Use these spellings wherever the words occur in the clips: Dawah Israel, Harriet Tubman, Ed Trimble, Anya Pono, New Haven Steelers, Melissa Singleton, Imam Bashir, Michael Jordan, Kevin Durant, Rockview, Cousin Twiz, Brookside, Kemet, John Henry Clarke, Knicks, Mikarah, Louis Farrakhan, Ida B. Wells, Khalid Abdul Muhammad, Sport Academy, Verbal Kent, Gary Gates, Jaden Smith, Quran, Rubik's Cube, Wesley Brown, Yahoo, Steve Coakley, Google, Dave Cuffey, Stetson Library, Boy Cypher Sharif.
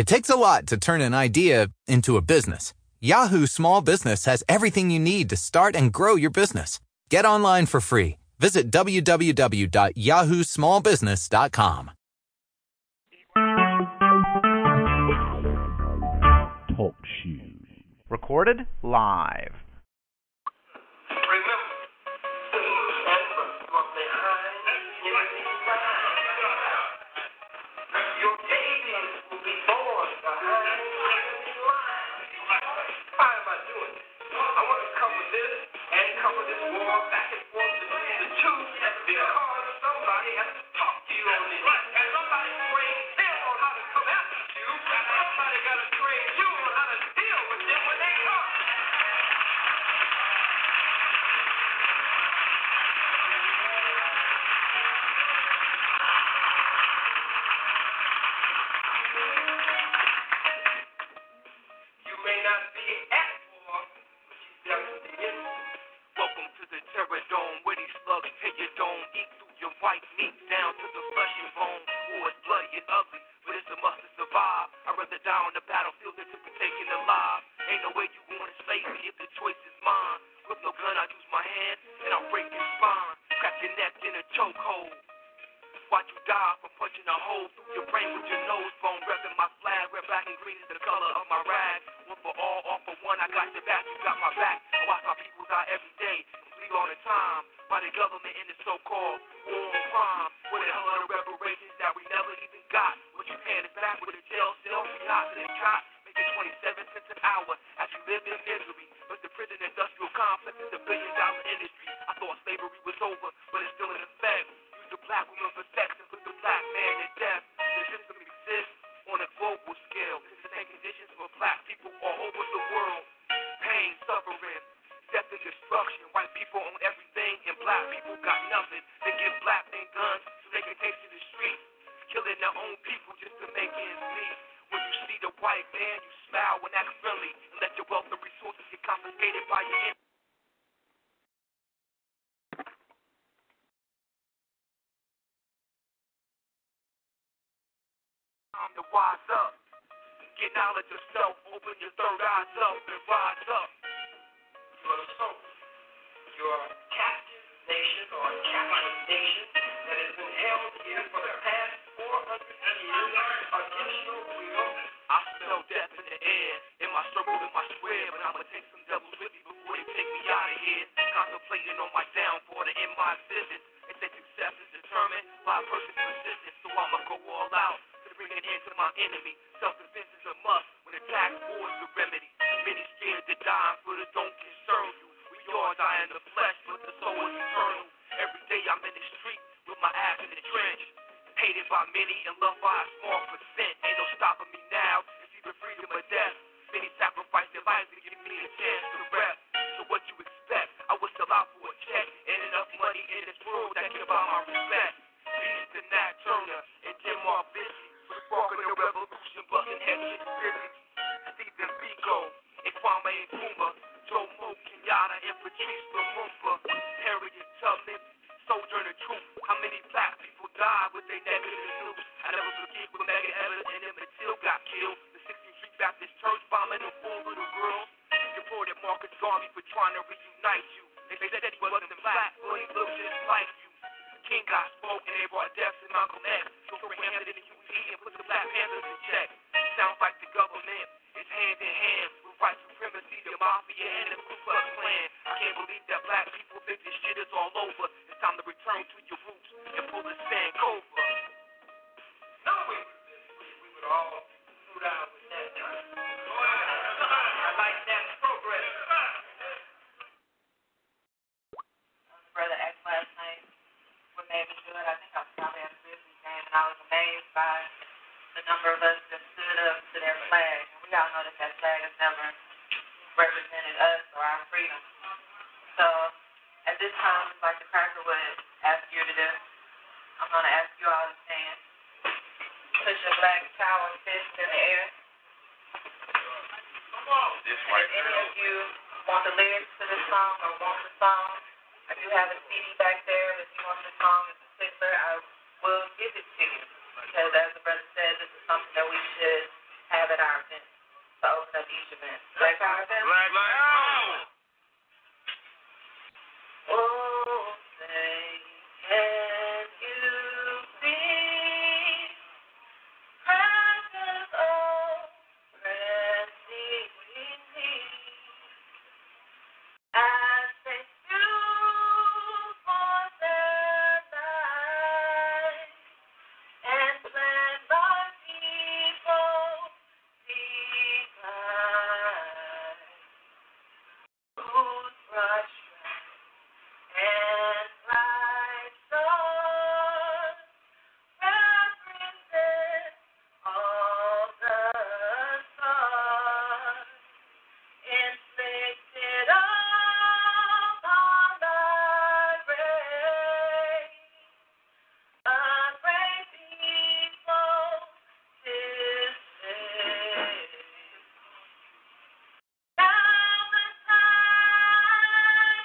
It takes a lot to turn an idea into a business. Yahoo Small Business has everything you need to start and grow your business. Get online for free. Visit www.yahoo-smallbusiness.com. Talk shoes. Recorded live. Because as the brother said, this is something that we should have Power event to open up each event. Black Power event? Black Power! Oh, say, can you see Christ's old mercy we need? I say, through for the night and let my people decline. Who's rush? And my soul represents all the thoughts inflicted upon my race. A great people to save. Now the time has come for the revolution. As we creep through the night and take hold of their lives. Oh, say does that red flag free African flag wave? Black Power! Down the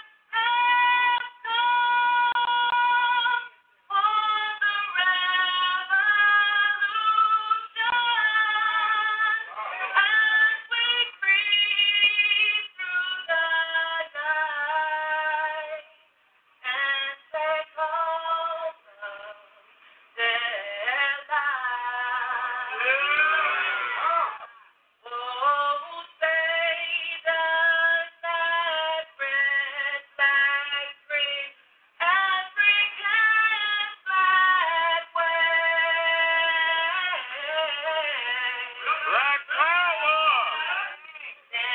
land of the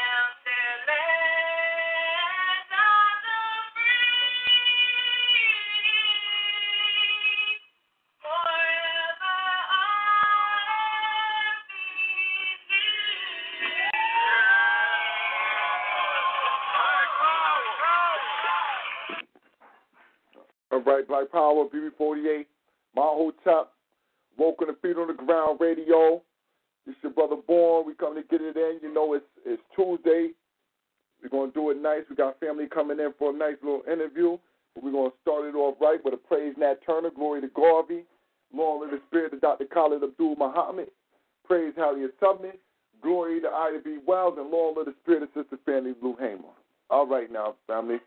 free, forever I'll be you. All right, Black Power, BB48, my whole top, Woken to Feet on the Ground Radio. It's your brother Born. We coming to get it in. You know it's Tuesday. We're gonna do it nice. We got family coming in for a nice little interview. But we're gonna start it off right with a praise Nat Turner, glory to Garvey, long live the spirit of Dr. Khalid Abdul Muhammad, praise Harriet Tubman, glory to Ida B. Wells, and long live the spirit of Sister Fannie Lou Hamer. All right now, family.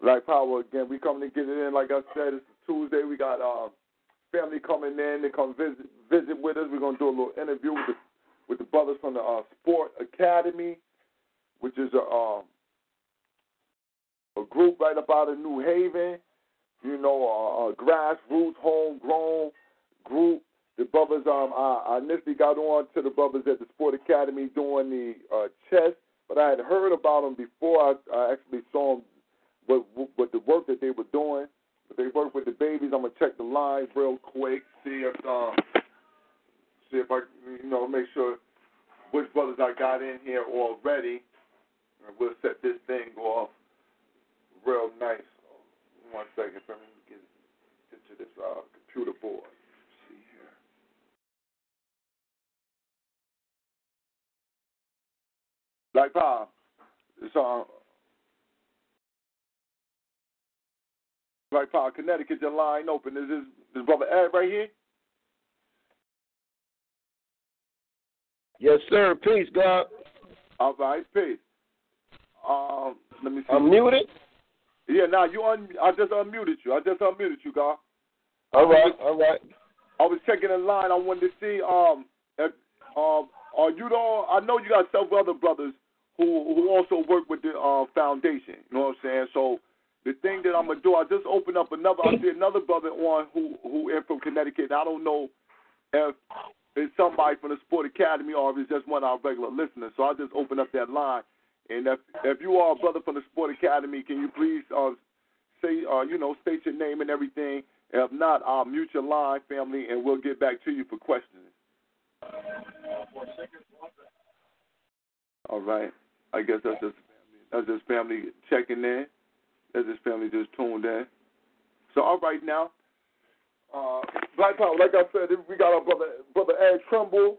Black Power again. We coming to get it in. Like I said, it's Tuesday. We got family coming in. They come visit with us. We're gonna do a little interview with the brothers from the Sport Academy, which is a group right up out of New Haven, you know, a grassroots, homegrown group. The brothers, I initially got on to the brothers at the Sport Academy doing the chess, but I had heard about them before I actually saw them with the work that they were doing. But they work with the babies. I'm going to check the line real quick, see if I, you know, make sure which brothers I got in here already. And we'll set this thing off real nice. 1 second, let me get to this computer board. Let's see here. Like Bob, it's Black Power, Connecticut, your line open. Is this brother Ed right here? Yes, sir. Peace, God. All right, peace. Let me see. Unmuted? Yeah, now I just unmuted you. God. All right. I was checking the line. I wanted to see. Are you the? I know you got several other brothers who also work with the foundation. You know what I'm saying? So. The thing that I'm going to do, I just open up another, I see another brother on who is from Connecticut. I don't know if it's somebody from the Sport Academy or if it's just one of our regular listeners. So I just open up that line. And if you are a brother from the Sport Academy, can you please say, state your name and everything? If not, I'll mute your line, family, and we'll get back to you for questions. All right. I guess that's just family checking in. As his family just tuned in. So, all right now, Black Power, like I said, we got our brother Ed Trimble, you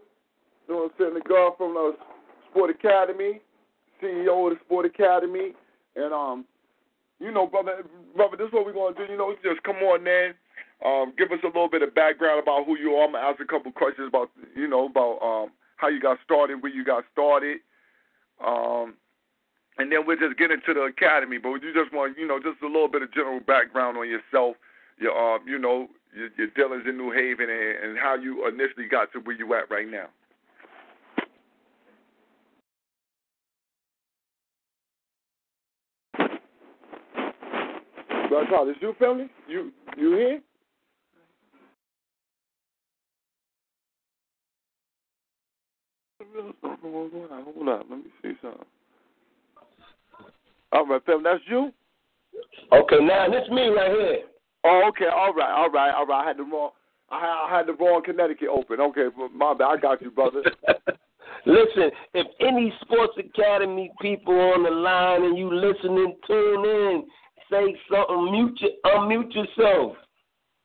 know what I'm saying, the guy from the Sport Academy, CEO of the Sport Academy. And, brother, this is what we're going to do. You know, just come on in, give us a little bit of background about who you are. I'm going to ask a couple questions about how you got started, where you got started. And then we'll just get into the academy. But you just want, you know, just a little bit of general background on yourself, your dealings in New Haven and how you initially got to where you at right now. Brother Todd, is you family? You here? Hold up, let me see something. All right, family, that's you? Okay, now that's me right here. Oh, okay, all right. I had the wrong Connecticut open. Okay, my bad, I got you, brother. Listen, if any Sports Academy people on the line and you listening, tune in. Say something, unmute yourself.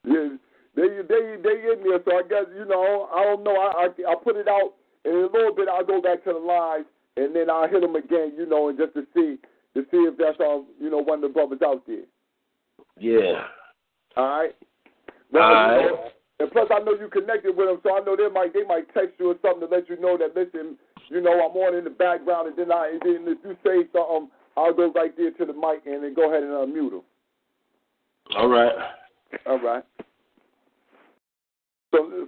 Yeah, they in there, so I guess, you know, I don't know. I put it out, and in a little bit I'll go back to the lines, and then I'll hit them again, you know, and just to see if that's, you know, one of the brothers out there. Yeah. All right? Well, all right. You know, and plus I know you connected with them, so I know they might text you or something to let you know that, listen, you know, I'm on in the background, and then if you say something, I'll go right there to the mic and then go ahead and unmute him. All right.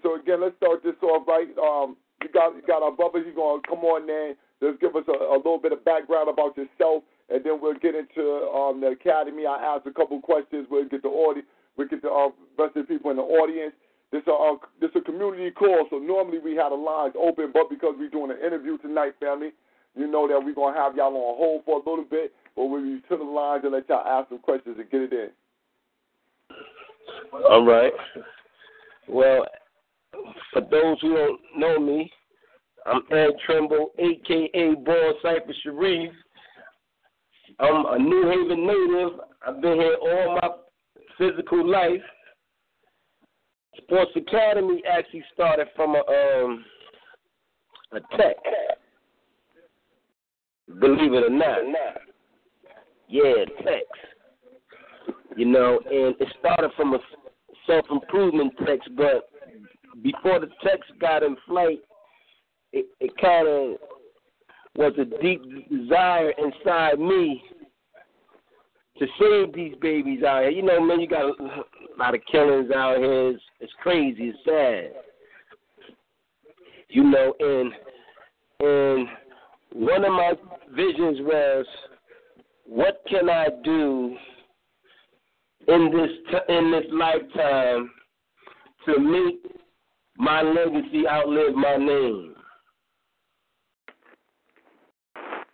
So again, let's start this off right. You got our brother. He's gonna come on there. Just give us a little bit of background about yourself, and then we'll get into the academy. I asked a couple questions. We'll get the audience. We'll get the rest of the people in the audience. This a community call, so normally we had the lines open, but because we're doing an interview tonight, family. You know that we're going to have y'all on hold for a little bit, but we'll be to the lines and let y'all ask some questions and get it in. All right. Well, for those who don't know me, I'm Ed Trimble, a.k.a. Boy Cypher Sharif. I'm a New Haven native. I've been here all my physical life. Sports Academy actually started from a tech. Believe it or not. Yeah, text. You know, and it started from a self-improvement text, but before the text got in flight, it kind of was a deep desire inside me to save these babies out here. You know, man, you got a lot of killings out here. It's crazy. It's sad. You know, and one of my visions was, what can I do in this lifetime to make my legacy outlive my name?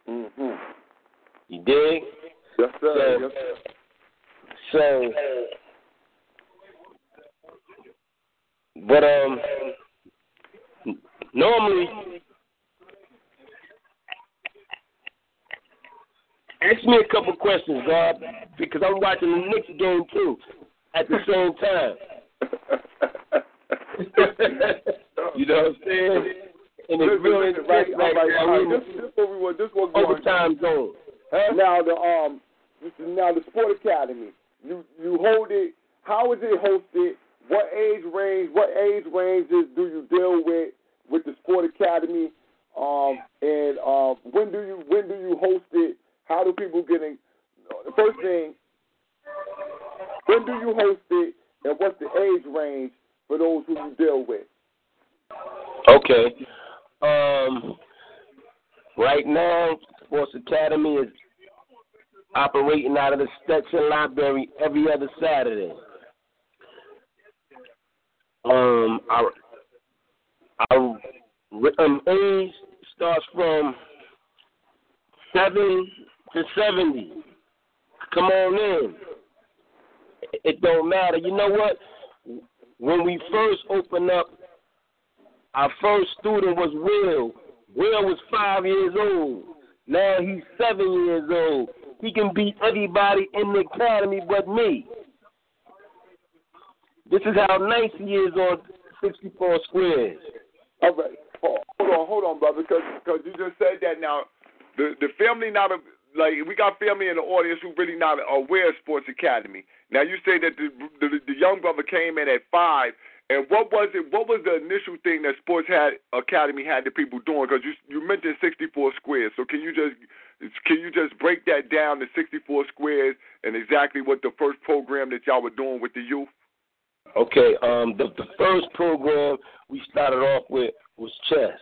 Mm-hmm. You dig? Yes, sir. So but normally. Ask me a couple questions, God, because I'm watching the Knicks game, too, at the same time. You know what I'm saying? And it's really interesting. Overtime zone. Huh? Now the Sport Academy, you hold it. How is it hosted? What age ranges do you deal with the Sport Academy? And when do you host it? How do people get in? The first thing, when do you host it, and what's the age range for those who you deal with? Okay. Right now, Sports Academy is operating out of the Stetson Library every other Saturday. Our age starts from 7 to 70. Come on in. It don't matter. You know what? When we first opened up, our first student was Will. Will was 5 years old. Now he's 7 years old. He can beat anybody in the academy but me. This is how nice he is on 64 squares. All right. Hold on, brother, because you just said that now. The family we got family in the audience who really not aware of Sports Academy. Now you say that the young brother came in at 5, And what was it? What was the initial thing that Sports Academy had the people doing? Because you mentioned 64 squares. So can you just break that down to 64 squares and exactly what the first program that y'all were doing with the youth? Okay. The first program we started off with was chess.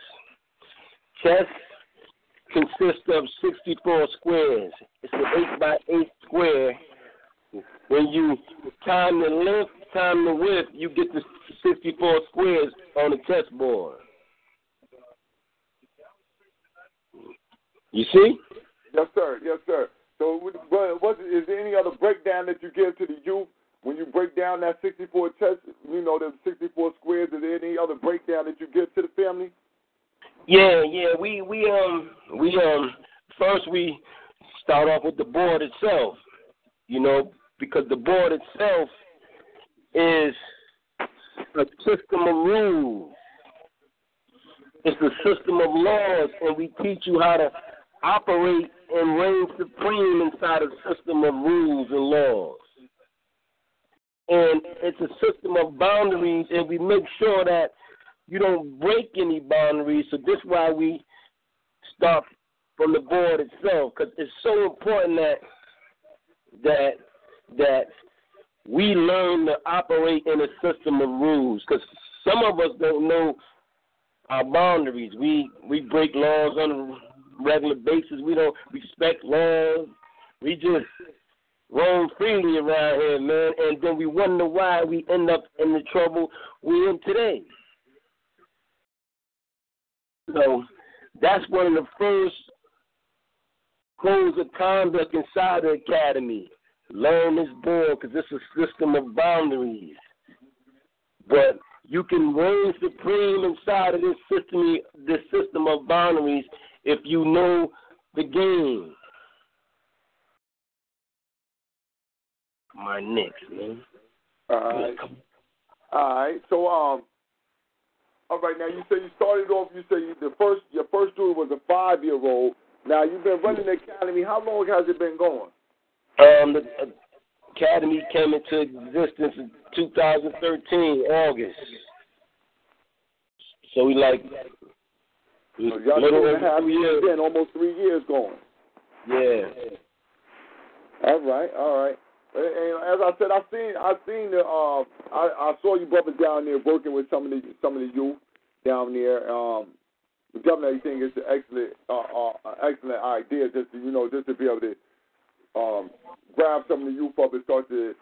Chess consists of 64 squares. It's an 8x8 square. When you time the length, time the width, you get the 64 squares on the chessboard. You see? Yes, sir. Yes, sir. So is there any other breakdown that you give to the youth when you break down that 64 chess, the 64 squares? Is there any other breakdown that you give to the family? Yeah. We first we start off with the board itself. Because the board itself is a system of rules. It's a system of laws, and we teach you how to operate and reign supreme inside a system of rules and laws. And it's a system of boundaries, and we make sure that you don't break any boundaries. So this is why we start from the board itself, because it's so important that we learn to operate in a system of rules, because some of us don't know our boundaries. We break laws on a regular basis. We don't respect laws. We just roam freely around here, man, and then we wonder why we end up in the trouble we're in today. So that's one of the first codes of conduct inside the academy. Learn this board, because this is a system of boundaries. But you can reign supreme inside of this system of boundaries if you know the game. My next, man. All right. So, all right. Now you say you started off. You say your first student was a 5-year-old. Now, you've been running the academy. How long has it been going? The academy came into existence in 2013, August. So we y'all little over 2 years. Been almost 3 years going. Yeah. All right. And as I said, I saw you brothers down there working with some of the youth down there. Definitely think it's an excellent idea just to be able to grab some of the youth up and start to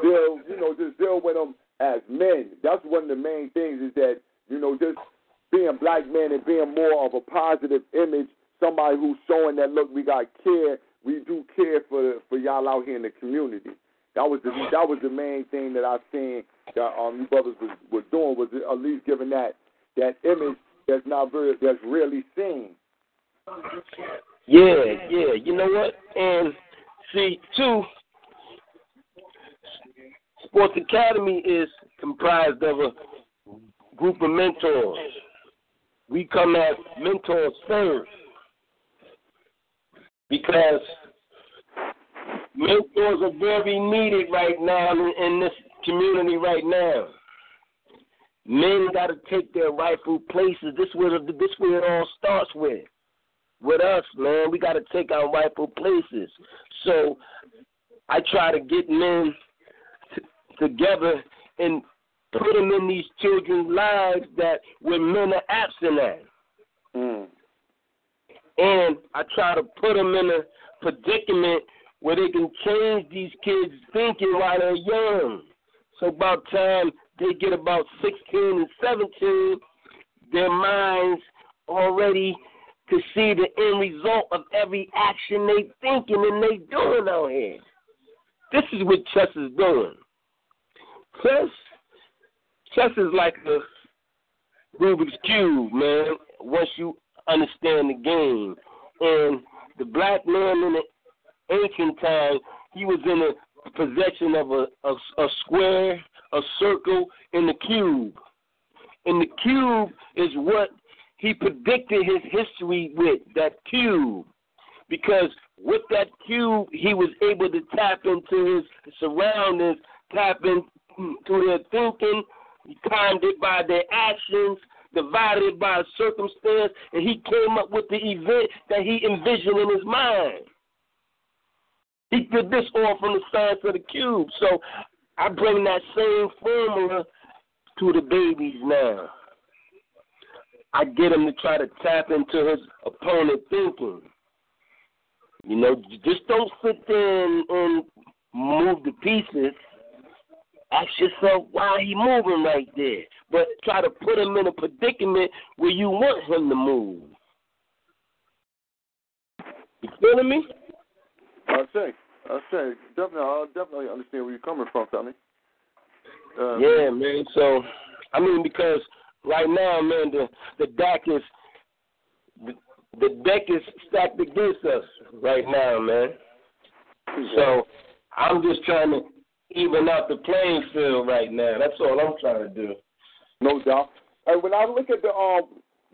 deal with them as men. That's one of the main things is that, just being black men and being more of a positive image, somebody who's showing that, look, we got care, we do care for y'all out here in the community. That was the main thing that I seen that you brothers was doing, was at least giving that image that's not very, that's really seen. Yeah. You know what? And see, too, Sports Academy is comprised of a group of mentors. We come as mentors first, because mentors are very needed right now in this community right now. Men got to take their rightful places. This is where it all starts with us, man. We got to take our rightful places. So I try to get men together and put them in these children's lives that where men are absent at. And I try to put them in a predicament where they can change these kids' thinking while they're young. So about time they get about 16 and 17, their minds already to see the end result of every action they thinking and they doing out here. This is what chess is doing. Chess is like a Rubik's Cube, man, once you understand the game. And the black man in the ancient time, he was in a possession of a square, a circle, and a cube. And the cube is what he predicted his history with, that cube. Because with that cube, he was able to tap into his surroundings, tap into their thinking, confounded by their actions, divided by circumstance, and he came up with the event that he envisioned in his mind. He did this all from the science of the cube. So I bring that same formula to the babies now. I get him to try to tap into his opponent thinking. You know, just don't sit there and move the pieces. Ask yourself why he moving right there. But try to put him in a predicament where you want him to move. You feeling me? I say, I definitely understand where you're coming from, Tommy. Yeah, man. So, I mean, because right now, man, the deck is stacked against us right now, man. So, I'm just trying to even out the playing field right now. That's all I'm trying to do. No doubt. And when I look at the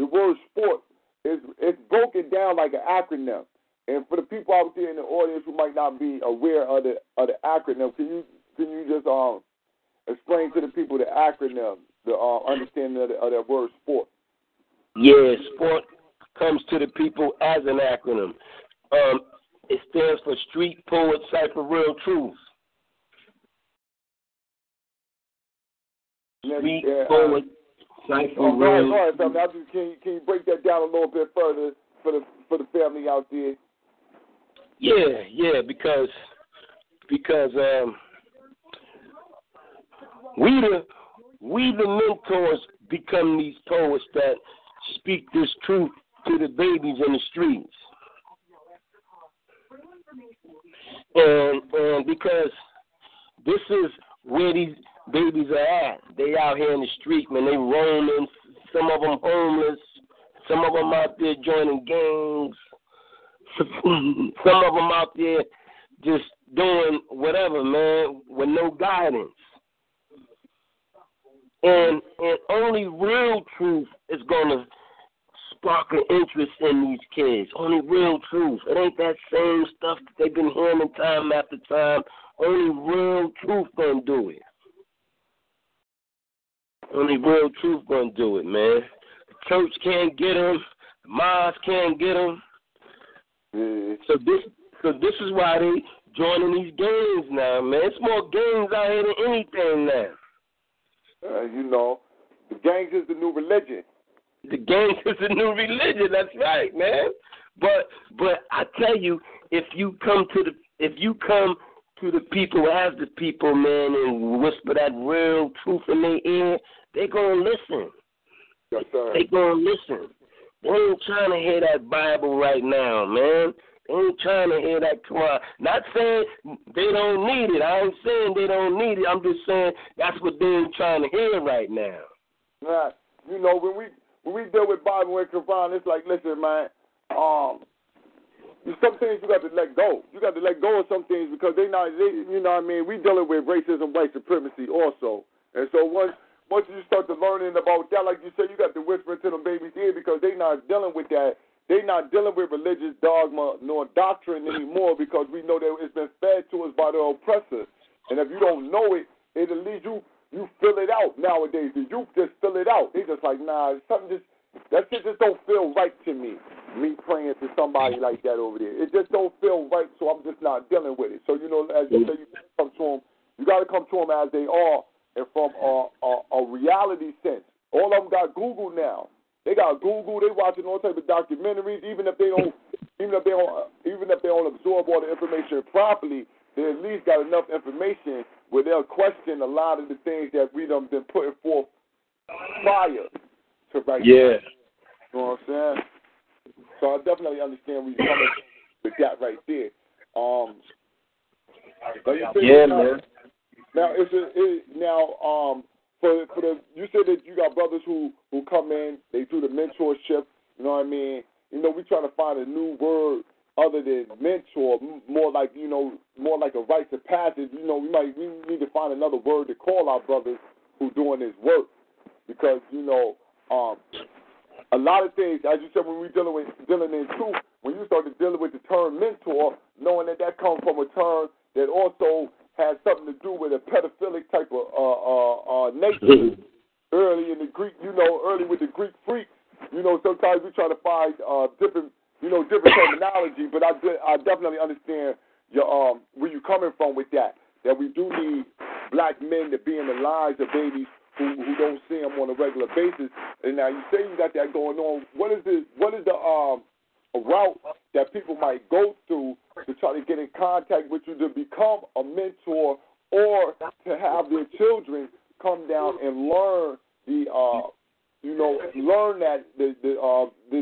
word sport, it's broken down like an acronym. And for the people out there in the audience who might not be aware of the acronym, can you just explain to the people the acronym, the understanding of that word sport? Yeah, sport comes to the people as an acronym. It stands for Street Poet Cipher Real Truth. Street Poet Cipher Real Truth. Can you break that down a little bit further for the family out there? Yeah, because we the mentors become these poets that speak this truth to the babies in the streets, and because this is where these babies are at. They out here in the street, man. They roaming. Some of them homeless. Some of them out there joining gangs. Some of them out there just doing whatever, man, with no guidance. And only real truth is going to spark an interest in these kids. Only real truth. It ain't that same stuff that they've been hearing time after time. Only real truth going to do it. Only real truth going to do it, man. The church can't get them. The mosque can't get them. So this is why they joining these gangs now, man. It's more gangs out here than anything now. The gangs is the new religion. The gangs is the new religion. That's right, man. But I tell you, if you come to the people as the people, man, and whisper that real truth in their ear, they gonna listen. Yes, sir. They gonna listen. They ain't trying to hear that Bible right now, man. They ain't trying to hear that Quran. Not saying they don't need it. I ain't saying they don't need it. I'm just saying that's what they ain't trying to hear right now. Right. You know, when we deal with Bible and Quran, it's like, listen, man, some things you got to let go. You got to let go of some things because you know what I mean? We dealing with racism, white supremacy also. And so Once you start to learning about that, like you said, you got to whisper into them babies' ear because they not dealing with that. They not dealing with religious dogma nor doctrine anymore because we know that it's been fed to us by the oppressor. And if you don't know it, it'll lead you fill it out nowadays. The youth just fill it out. They just like, nah, that shit just don't feel right to me. Me praying to somebody like that over there. It just don't feel right, so I'm just not dealing with it. So, you know, as you say, you got to come to them as they are. And from a reality sense, all of them got Google now. They got Google. They watching all type of documentaries. Even if they don't absorb all the information properly, they at least got enough information where they'll question a lot of the things that we done been putting forth prior to right now. Yeah. You know what I'm saying? So I definitely understand where you're coming with that right there. Yeah, man. Now, you said that you got brothers who come in, they do the mentorship, you know what I mean? You know, we try to find a new word other than mentor, more like a rite of passage. You know, we need to find another word to call our brothers who doing this work because, you know, a lot of things, as you said, when we're dealing in truth, when you start to deal with the term mentor, knowing that comes from a term that also has something to do with a pedophilic type of nature. early in the Greek, you know, early with the Greek freaks, you know, sometimes we try to find different, you know, different terminology, but I definitely understand your where you're coming from with that. That we do need black men to be in the lives of babies who don't see them on a regular basis. And now you say you got that going on. What is the route that people might go through to try to get in contact with you to become a mentor or to have their children come down and learn the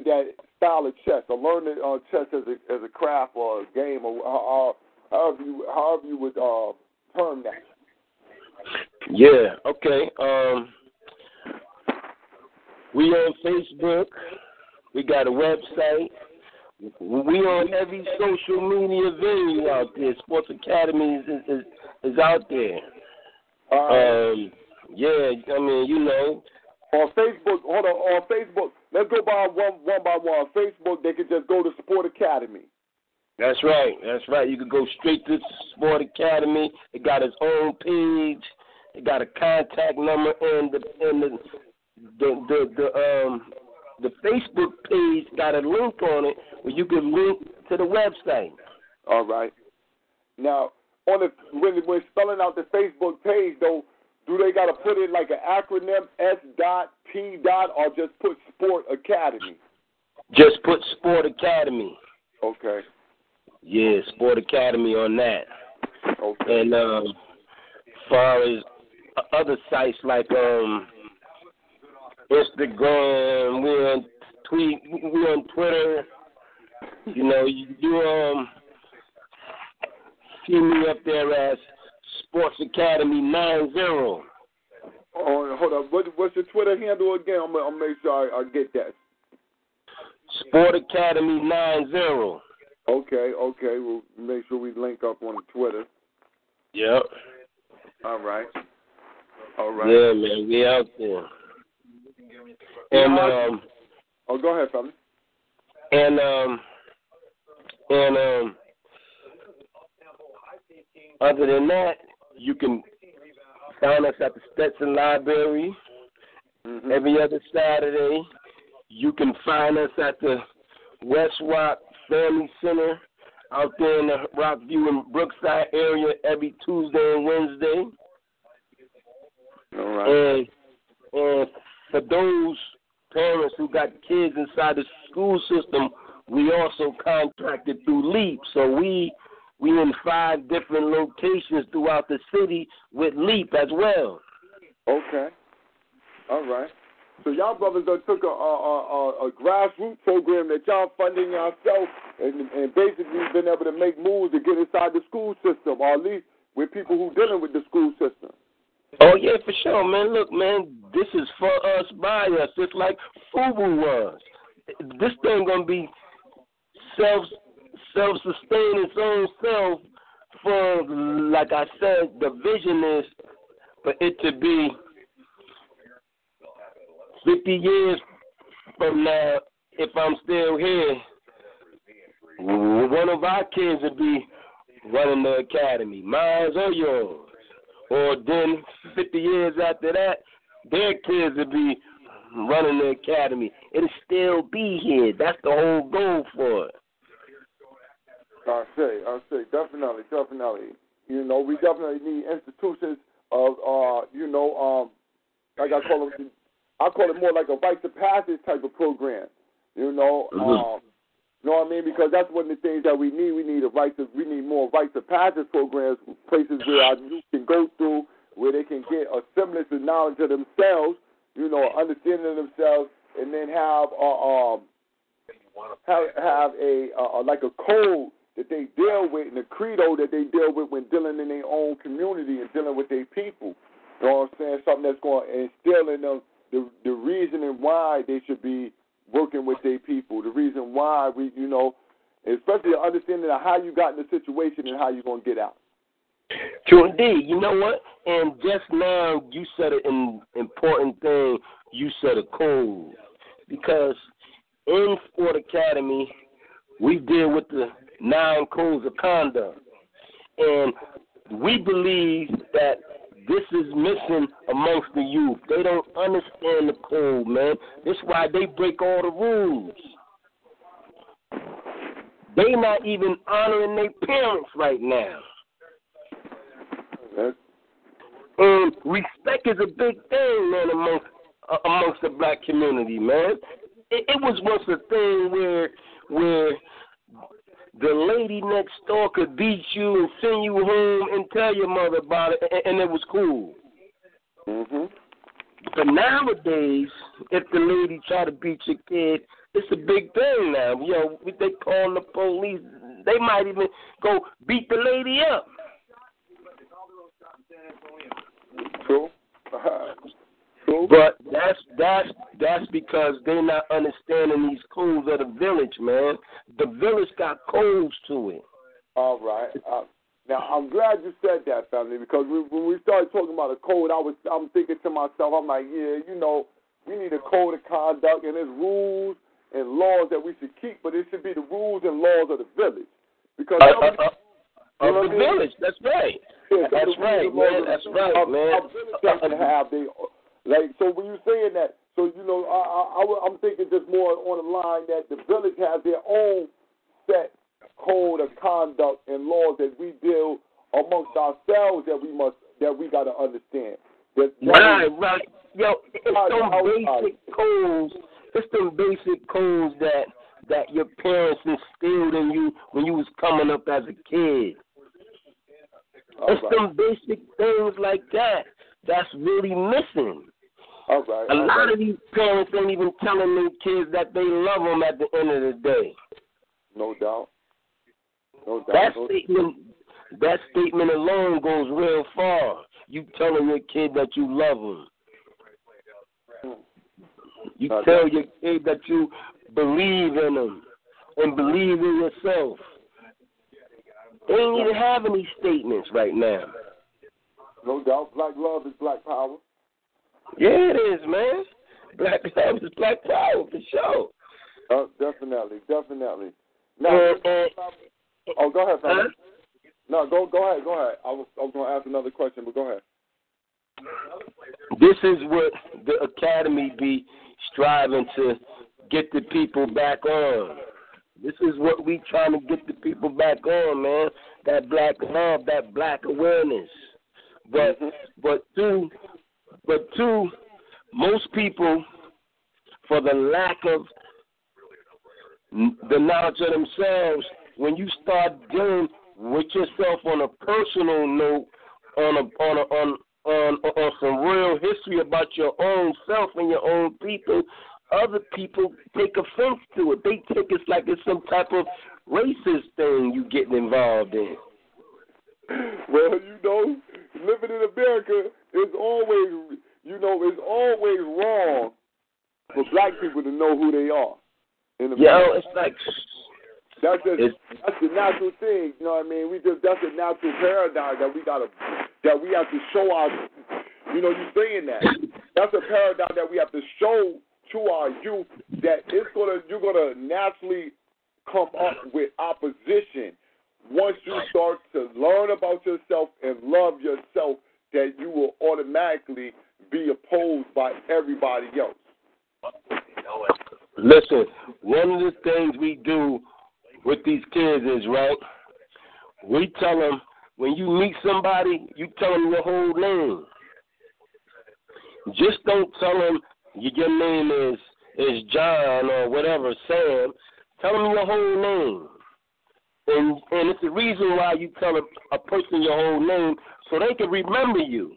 that style of chess, or learn the chess as a craft or a game, or however you would term that. Yeah. Okay. We on Facebook. We got a website. We on every social media venue out there. Sports Academy is out there. Yeah, I mean, you know. On Facebook, hold on. On Facebook, let's go by one by one. On Facebook, they could just go to Sport Academy. That's right. That's right. You can go straight to Sport Academy. It got its own page. It got a contact number, and the Facebook page got a link on it where you can link to the website. All right. Now, when spelling out the Facebook page, though, do they got to put in like an acronym, S.P., or just put Sport Academy? Just put Sport Academy. Okay. Yeah, Sport Academy on that. Okay. And as far as other sites like Instagram, we're on Twitter. You know, you see me up there as Sports Academy 90. Oh, hold on. What's your Twitter handle again? I'm gonna make sure I get that. Sport Academy 90. Okay. We'll make sure we link up on Twitter. Yep. All right. Yeah, man, we out there. And go ahead, family. And other than that, you can find us at the Stetson Library every other Saturday. You can find us at the West Rock Family Center out there in the Rockview and Brookside area every Tuesday and Wednesday. All right. And for those parents who got kids inside the school system, we also contracted through LEAP. So we in 5 different locations throughout the city with LEAP as well. Okay. All right. So y'all brothers done took a grassroots program that y'all funding yourself and basically been able to make moves to get inside the school system, or at least with people who dealing with the school system. Oh, yeah, for sure, man. Look, man, this is for us, by us. It's like FUBU was. This thing going to be self-sustaining its own self for, like I said, the vision is for it to be 50 years from now, if I'm still here, one of our kids would be running the academy, mine or yours. Or then 50 years after that, their kids would be running the academy. It'll still be here. That's the whole goal for it. I say, definitely. You know, we definitely need institutions of, like I call it more like a rites of passage type of program. You know, you know what I mean? Because that's one of the things that we need. We need we need more rites of passage programs, places where our youth can go through, where they can get a semblance of knowledge of themselves, you know, understanding of themselves, and then have a like a code that they deal with and a credo that they deal with when dealing in their own community and dealing with their people. You know what I'm saying? Something that's going to instill in them the reasoning why they should be working with their people, the reason why we, you know, especially understanding how you got in the situation and how you're going to get out. True indeed. You know what? And just now you said an important thing. You said a code. Because in Sport Academy, we deal with the 9 codes of conduct. And we believe that This is missing amongst the youth. They don't understand the code, man. That's why they break all the rules. They not even honoring their parents right now. Okay. And respect is a big thing, man, amongst the black community, man. It was once a thing where the lady next door could beat you and send you home and tell your mother about it, and it was cool. Mm-hmm. But nowadays, if the lady try to beat your kid, it's a big thing now. You know, they call the police. They might even go beat the lady up. True. True. But that's because they're not understanding these codes of the village, man. The village got codes to it. All right. Now I'm glad you said that, family, because when we started talking about a code, I'm thinking to myself, I'm like, yeah, you know, we need a code of conduct and there's rules and laws that we should keep, but it should be the rules and laws of the village, because of the village. That's right. Yeah, that's right, man. That's right, man. So when you're saying that, so you know, I'm thinking just more on the line that the village has their own set code of conduct and laws that we deal amongst ourselves that we got to understand. Right. Yo, it's them basic codes that your parents instilled in you when you was coming up as a kid. It's some basic things like that that's really missing. All right. A lot of these parents ain't even telling their kids that they love them at the end of the day. No doubt. That statement alone goes real far. You telling your kid that you love them. You tell your kid that you believe in them and believe in yourself. They ain't even have any statements right now. No doubt. Black love is black power. Yeah, it is, man. Black love is black power, for sure. Definitely. Now, go ahead, family. No, go ahead. I was going to ask another question, but go ahead. This is what the academy be striving to get the people back on. This is what we trying to get the people back on, man. That black love, that black awareness. But most people, for the lack of the knowledge of themselves, when you start dealing with yourself on a personal note, on some real history about your own self and your own people, other people take offense to it. They take it like it's some type of racist thing you getting involved in. Well, you know, living in America is always, you know, it's always wrong for black people to know who they are. Yeah, it's like that's the natural thing. You know what I mean? That's a natural paradigm that we have to show our. You know, you saying that. That's a paradigm that we have to show to our youth, that you're gonna naturally come up with opposition once you start to learn about yourself and love yourself. That you will automatically be opposed by everybody else. Listen, one of the things we do with these kids is right. We tell them when you meet somebody, you tell them your whole name. Just don't tell them your name is John or whatever, Sam. Tell them your whole name. And it's the reason why you tell a person your whole name, so they can remember you.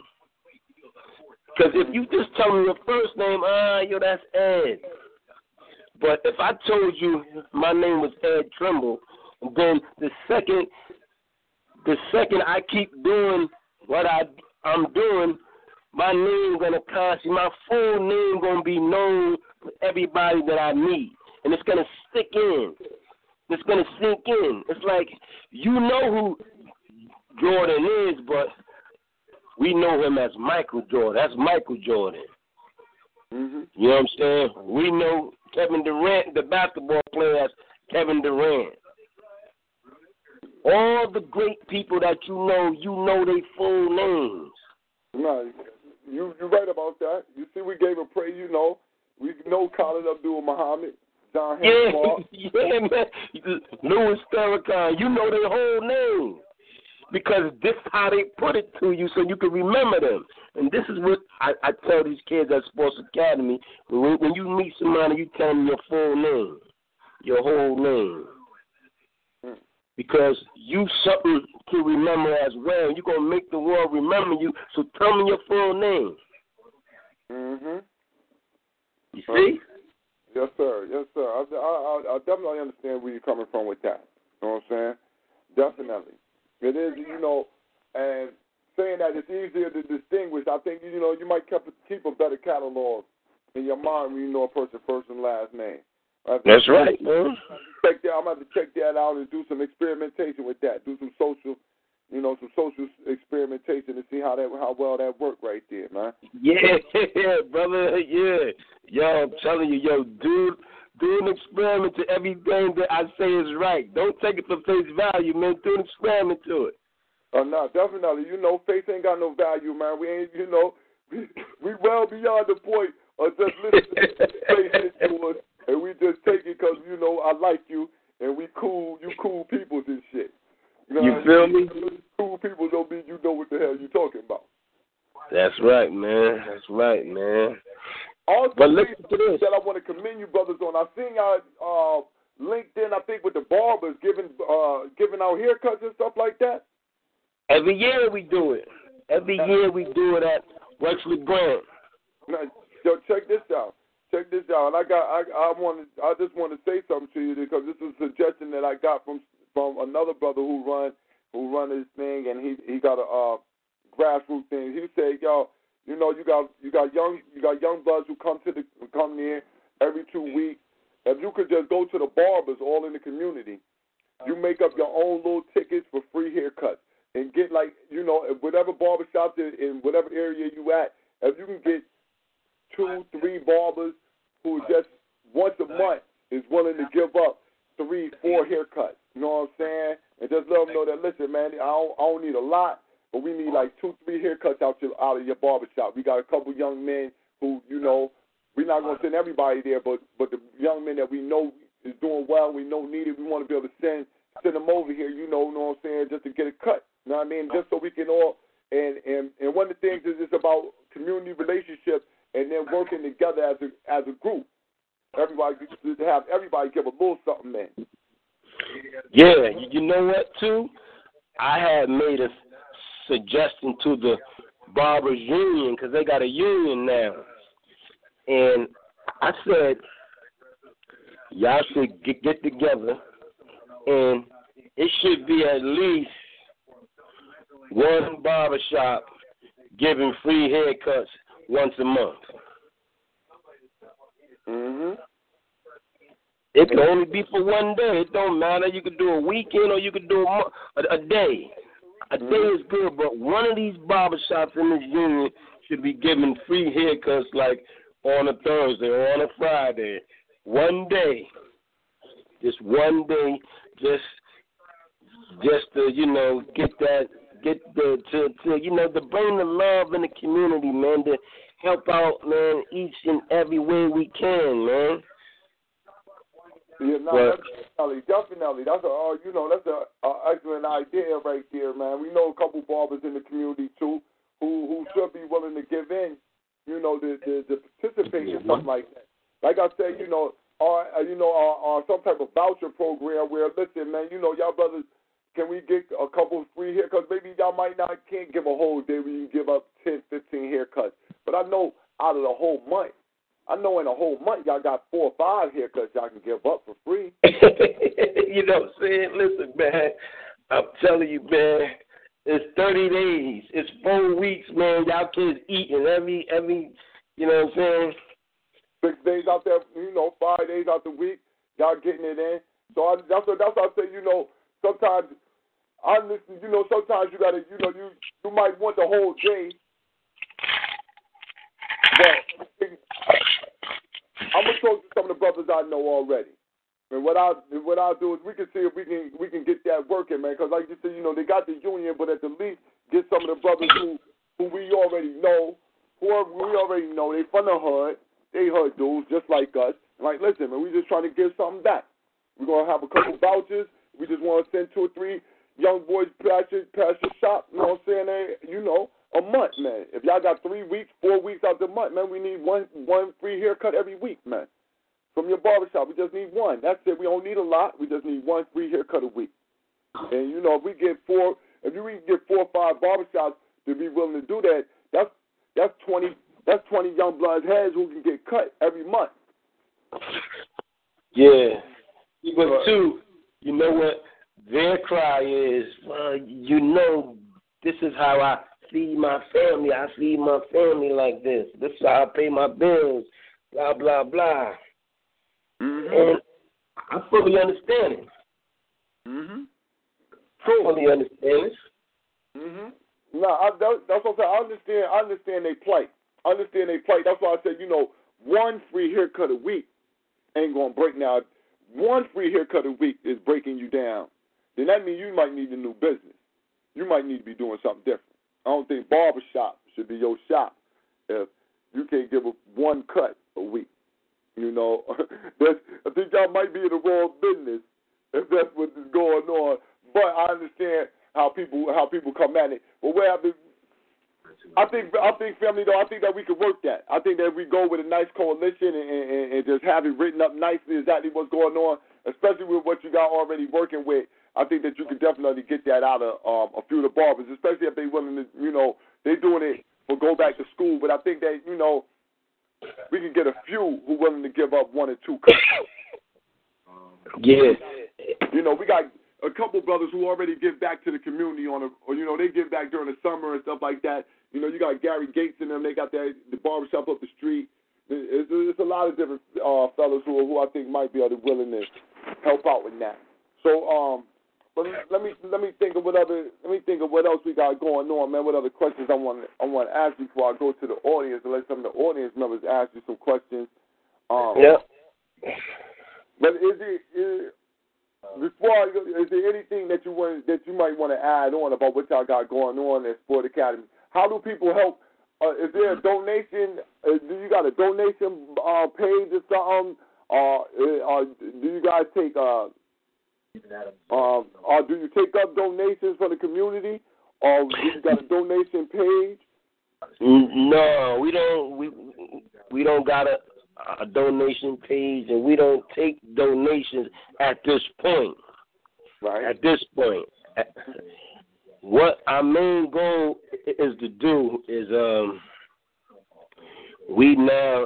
Because if you just tell them your first name, yo, that's Ed. But if I told you my name was Ed Trimble, then the second I keep doing what I'm doing, my name gonna constantly, my full name gonna be known to everybody that I meet, and it's gonna stick in. It's gonna sink in. It's like you know who Jordan is, but we know him as Michael Jordan. That's Michael Jordan. Mm-hmm. You know what I'm saying? We know Kevin Durant, the basketball player, as Kevin Durant. All the great people that you know their full names. No, you're right about that. You see, we gave a praise, you know. We know Khalid Abdul Muhammad, John Henry Clarke. Yeah, man. Louis Farrakhan, you know their whole name. Because this is how they put it to you so you can remember them. And this is what I tell these kids at Sports Academy. When you meet somebody, you tell them your full name, your whole name. Because you something to remember as well. You're going to make the world remember you, so tell me your full name. Mm-hmm. You see? Yes, sir. Yes, sir. I definitely understand where you're coming from with that. You know what I'm saying? Definitely. It is, you know, and saying that it's easier to distinguish, I think, you know, you might keep a better catalog in your mind when you know a person's first and last name. That's right, man. I'm going to have to check that out and do some experimentation with that, do some social, you know, some social experimentation to see how well that worked right there, man. Yeah, brother, yeah. Yo, I'm telling you, yo, dude. Do an experiment to everything that I say is right. Don't take it for face value, man. Do an experiment to it. Oh, no, definitely. You know, faith ain't got no value, man. We ain't, you know, we well beyond the point of just listening to faith into us, and we just take it because, you know, I like you, and we cool, you cool people this shit. You know, you feel me? Cool people don't mean you know what the hell you talking about. That's right, man. That's right, man. Also, but listen to this that I want to commend you brothers on. I seen y'all LinkedIn, I think, with the barbers giving out haircuts and stuff like that. Every year we do it. Every year we do it at Wesley Brown. Yo, check this out. Check this out. And I just want to say something to you because this is a suggestion that I got from another brother who run this thing, and he got a grassroots thing. He said, y'all. You know, you got young bloods who come near every 2 weeks. If you could just go to the barbers all in the community, you make up your own little tickets for free haircuts and get, like, you know, whatever barbershop in whatever area you at. If you can get 2-3 barbers who just once a month is willing to give up 3-4 haircuts, you know what I'm saying? And just let them know that, listen, man, I don't need a lot. But we need like 2-3 haircuts out of your barbershop. We got a couple young men who, you know, we're not going to send everybody there, but the young men that we know is doing well, we know need it, we want to be able to send them over here, you know what I'm saying, just to get a cut. You know what I mean? Just so we can all, and one of the things is it's about community relationships and then working together as a group. Everybody to have everybody give a little something, man. Yeah, you know what, too? I had made a suggestion to the Barbers Union, because they got a union now. And I said, y'all should get together, and it should be at least one barbershop giving free haircuts once a month. Mm-hmm. It can only be for one day. It don't matter. You could do a weekend or you could do a day. A day is good, but one of these barbershops in this union should be giving free haircuts like on a Thursday or on a Friday. One day. Just one day, just to, you know, get the you know, to bring the love in the community, man, to help out, man, each and every way we can, man. Yeah, no, definitely. That's an excellent idea right there, man. We know a couple barbers in the community too, who should be willing to give in, you know, to participate in something like that. Like I said, or some type of voucher program where, listen, man, you know, y'all brothers, can we get a couple free haircuts? Maybe y'all can't give a whole day where you can give up 10, 15 haircuts, but I know out of the whole month. I know in a whole month y'all got 4 or 5 haircuts y'all can give up for free. You know what I'm saying? Listen, man, I'm telling you, man, it's 30 days. It's 4 weeks, man. Y'all kids eating every, you know what I'm saying? 6 days out there, you know, 5 days out the week, y'all getting it in. So that's why I say, you know, sometimes I listen, you know, sometimes you got to, you know, you might want the whole day. But I'm gonna talk to some of the brothers I know already, and what I'll do is we can see if we can get that working, man. Because like you said, you know, they got the union, but at the least get some of the brothers who who we already know, they from the hood, they hood dudes just like us. Like, listen, man, we just trying to give something back. We're gonna have a couple vouchers. We just want to send 2 or 3 young boys past your shop. You know what I'm saying? You know, a month, man. If y'all got 3 weeks, 4 weeks out the month, man, we need one free haircut every week, man. From your barbershop, we just need one. That's it. We don't need a lot. We just need one free haircut a week. And you know, if we get four or five barbershops to be willing to do that, that's 20 young blonde heads who can get cut every month. Yeah. But two, you know what their cry is? You know, this is how I feed my family. I feed my family like this. This is how I pay my bills. Blah, blah, blah. Mm-hmm. And I fully understand it. Mm-hmm. I fully understand it. Mm-hmm. No, that's what I'm saying. I understand their plight. That's why I said, you know, one free haircut a week ain't going to break now. One free haircut a week is breaking you down. Then that means you might need a new business. You might need to be doing something different. I don't think barbershop should be your shop if you can't give one cut a week. You know, I think y'all might be in the wrong business if that's what is going on. But I understand how people come at it. But where I think family though, I think that we could work that. I think that if we go with a nice coalition and just have it written up nicely exactly what's going on, especially with what you got already working with. I think that you could definitely get that out of a few of the barbers, especially if they're willing to, you know, they're doing it for go back to school. But I think that, you know, we can get a few who are willing to give up 1 or 2 cuts. Yeah. You know, we got a couple brothers who already give back to the community they give back during the summer and stuff like that. You know, you got Gary Gates in them. They got the barbershop up the street. It's a lot of different fellas who I think might be willing to help out with that. So, but let me think of what else we got going on, man. What other questions I want to ask you before I go to the audience and let some of the audience members ask you some questions. Yeah. But is there anything that you might want to add on about what y'all got going on at Sport Academy? How do people help? Is there a donation? Do you got a donation page or something? Do you guys take? Do you take up donations for the community? Or do you got a donation page? No, we don't. We don't got a donation page, and we don't take donations at this point. Right. At this point. What our main goal is to do is we now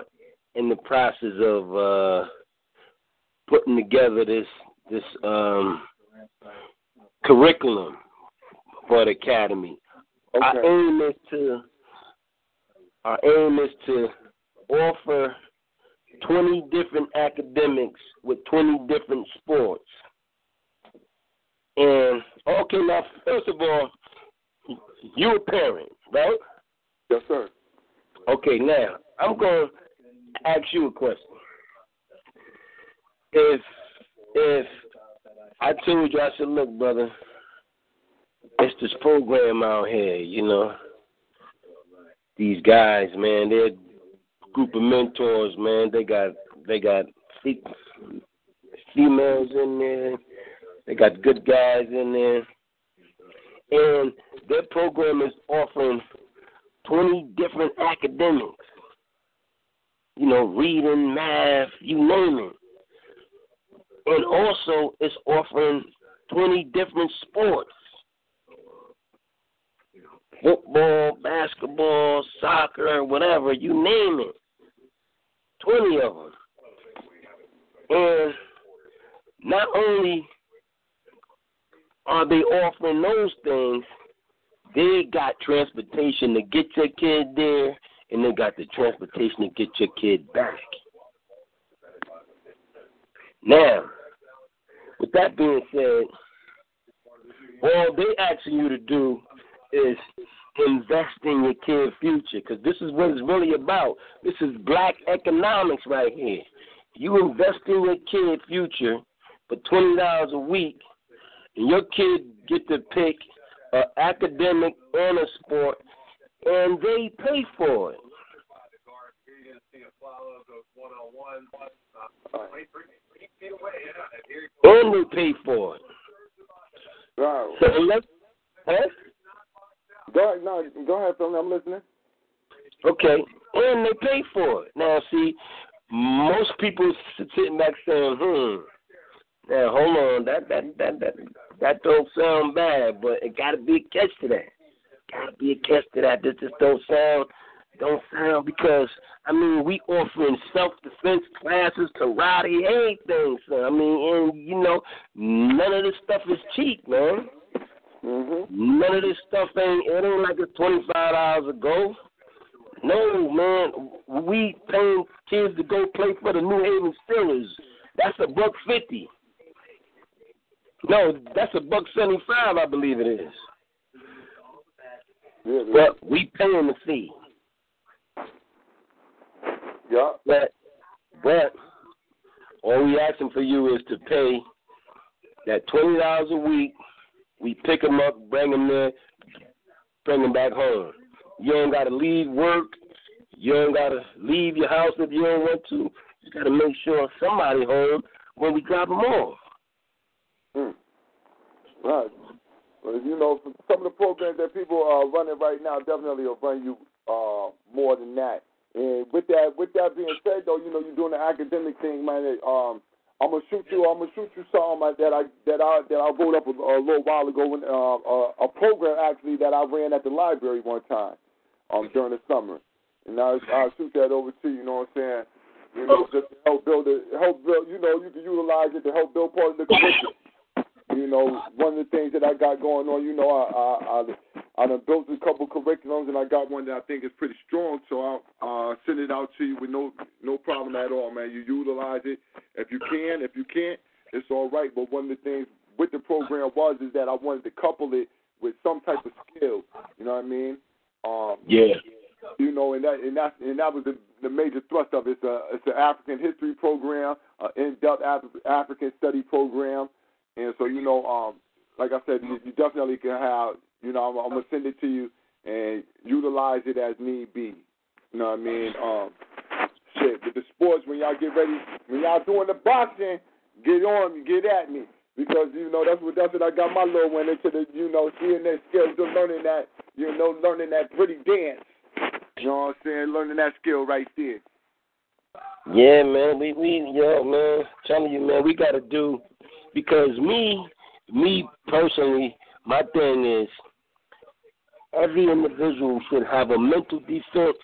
in the process of putting together this curriculum for the academy. Okay. Our aim is to offer 20 different academics with 20 different sports. And, okay, now, first of all, you're a parent, right? Yes, sir. Okay, now, I'm going to ask you a question. If I told you, I said, look, brother, it's this program out here, you know. These guys, man, they're a group of mentors, man. They got females in there. They got good guys in there, and their program is offering 20 different academics, you know, reading, math, you name it. And also it's offering 20 different sports, football, basketball, soccer, whatever, you name it, 20 of them. And not only are they offering those things, they got transportation to get your kid there, and they got the transportation to get your kid back. Now, with that being said, all they asking you to do is invest in your kid's future, because this is what it's really about. This is black economics right here. You invest in your kid's future for $20 a week, and your kid get to pick an academic and a sport and they pay for it. And they pay for it. Wow. So let's, Go ahead, Phil. I'm listening. Okay. And they pay for it. Now, see, most people sitting back saying, now, hold on. That don't sound bad, but it got to be a catch to that. This just don't sound, because, I mean, we offering self-defense classes, karate, everything, son. I mean, and, you know, none of this stuff is cheap, man. Mm-hmm. None of this stuff ain't like it's $25 a go. No, man, we paying kids to go play for the New Haven Steelers. That's $150. No, that's $175, I believe it is. Yeah, but we paying the fee. Yeah. But all we asking for you is to pay that $20 a week. We pick them up, bring them there, bring them back home. You don't got to leave work. You don't got to leave your house if you don't want to. You got to make sure somebody home when we drop them off. Right. Well, you know, some of the programs that people are running right now definitely will run you more than that. And with that being said, though, you know, you're doing the academic thing, man. I'm gonna shoot you something that I wrote up a little while ago when a program actually that I ran at the library one time during the summer, and I'll shoot that over to you. You know what I'm saying? You know, just to help build. You know, you can utilize it to help build part of the curriculum. You know, one of the things that I got going on, you know, I done built a couple curriculums, and I got one that I think is pretty strong, so I'll send it out to you with no problem at all, man. You utilize it if you can. If you can't, it's all right. But one of the things with the program is that I wanted to couple it with some type of skill. You know what I mean? Yeah. You know, and that was the major thrust of it. It's an African history program, an in-depth African study program. And so, you know, like I said, you definitely can have, you know, I'm going to send it to you and utilize it as need be. You know what I mean? With the sports, when y'all get ready, when y'all doing the boxing, get on me, get at me. Because, you know, that's what I got my little one into the, you know, seeing that skill, still learning that, you know, learning that pretty dance. You know what I'm saying? Learning that skill right there. Yeah, man. Man, telling you, man, we got to do. Because me personally, my thing is every individual should have a mental defense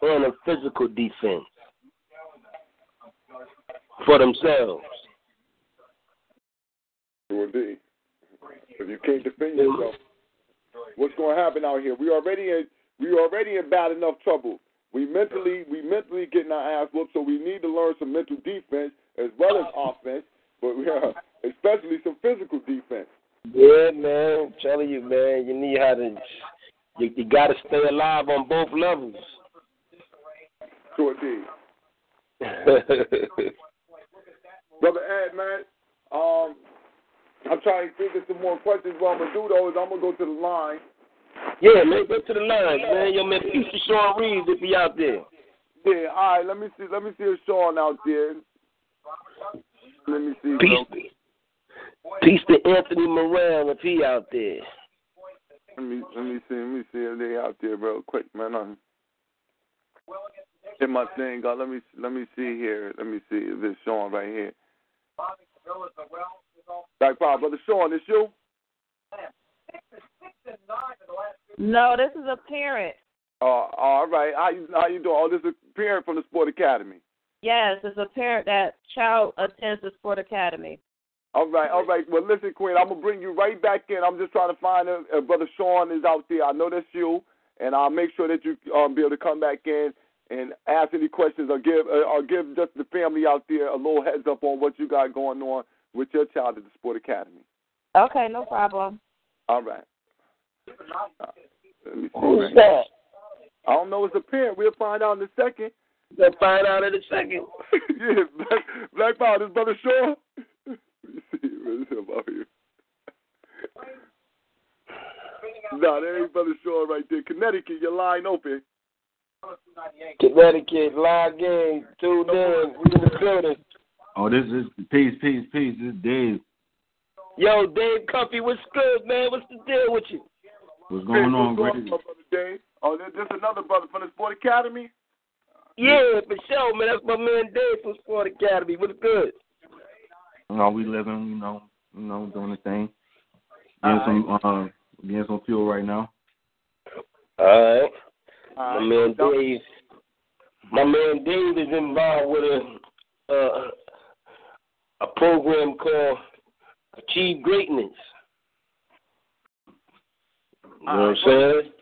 and a physical defense for themselves. Indeed. If you can't defend yourself, what's going to happen out here? We already in bad enough trouble. We mentally getting our ass whooped, so we need to learn some mental defense as well as offense. But especially some physical defense. Yeah, man. I'm telling you, man, you need how to. You got to stay alive on both levels. Sure, indeed. Brother Ed, man, I'm trying to think of some more questions. What I'm going to do, though, is I'm going to go to the line. Yeah, man, go to the line, man. Your man, Future Sean Reeves, if he out there. Yeah, all right. Let me see if Sean out there. Let me see. Peace to Anthony Moran if he out there. Let me see if they out there real quick, man. I'm get my thing out. Let me see here. Let me see if this Sean right here. Black Power, Brother Sean, it's you? No, this is a parent. All right. How you doing? Oh, this is a parent from the Sport Academy. Yes, it's apparent that child attends the Sport Academy. All right. Well, listen, Queen, I'm going to bring you right back in. I'm just trying to find if Brother Sean is out there. I know that's you, and I'll make sure that you be able to come back in and ask any questions or give just the family out there a little heads up on what you got going on with your child at the Sport Academy. Okay, no problem. All right. Let me see. Who's that? I don't know. It's a parent. We'll find out in a second. They'll find out in a second. Yeah, Black Power, this Brother Shaw. Let me see, where's him out here? No, there ain't Brother Sean right there. Connecticut, your line open. Connecticut, live game, tune in, we in the building. Oh, this is peace. This is Dave. Yo, Dave Cuffey, what's good, man? What's the deal with you? What's going on, Brother Dave? Oh, there's another brother from the Sport Academy. Yeah, for sure, man. That's my man Dave from Sport Academy. What's good? No, we living, you know, doing the thing. Getting some fuel right now. All right. My man Dave is involved with a program called Achieve Greatness. You know what I'm saying?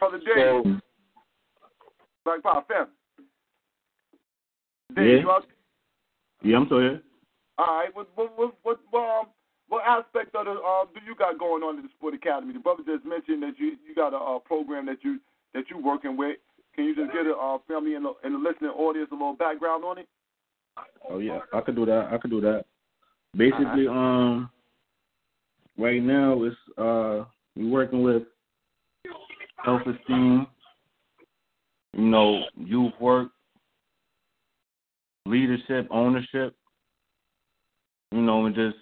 Brother Dave, Black Power Family. Dave, you out there? Yeah, I'm still here. All right, what aspect of the do you got going on at the Sport Academy? The brother just mentioned that you got a program that you working with. Can you just give the family and the listening audience a little background on it? Oh yeah, I could do that. Basically, right now it's we're working with self-esteem, youth work, leadership, ownership, and just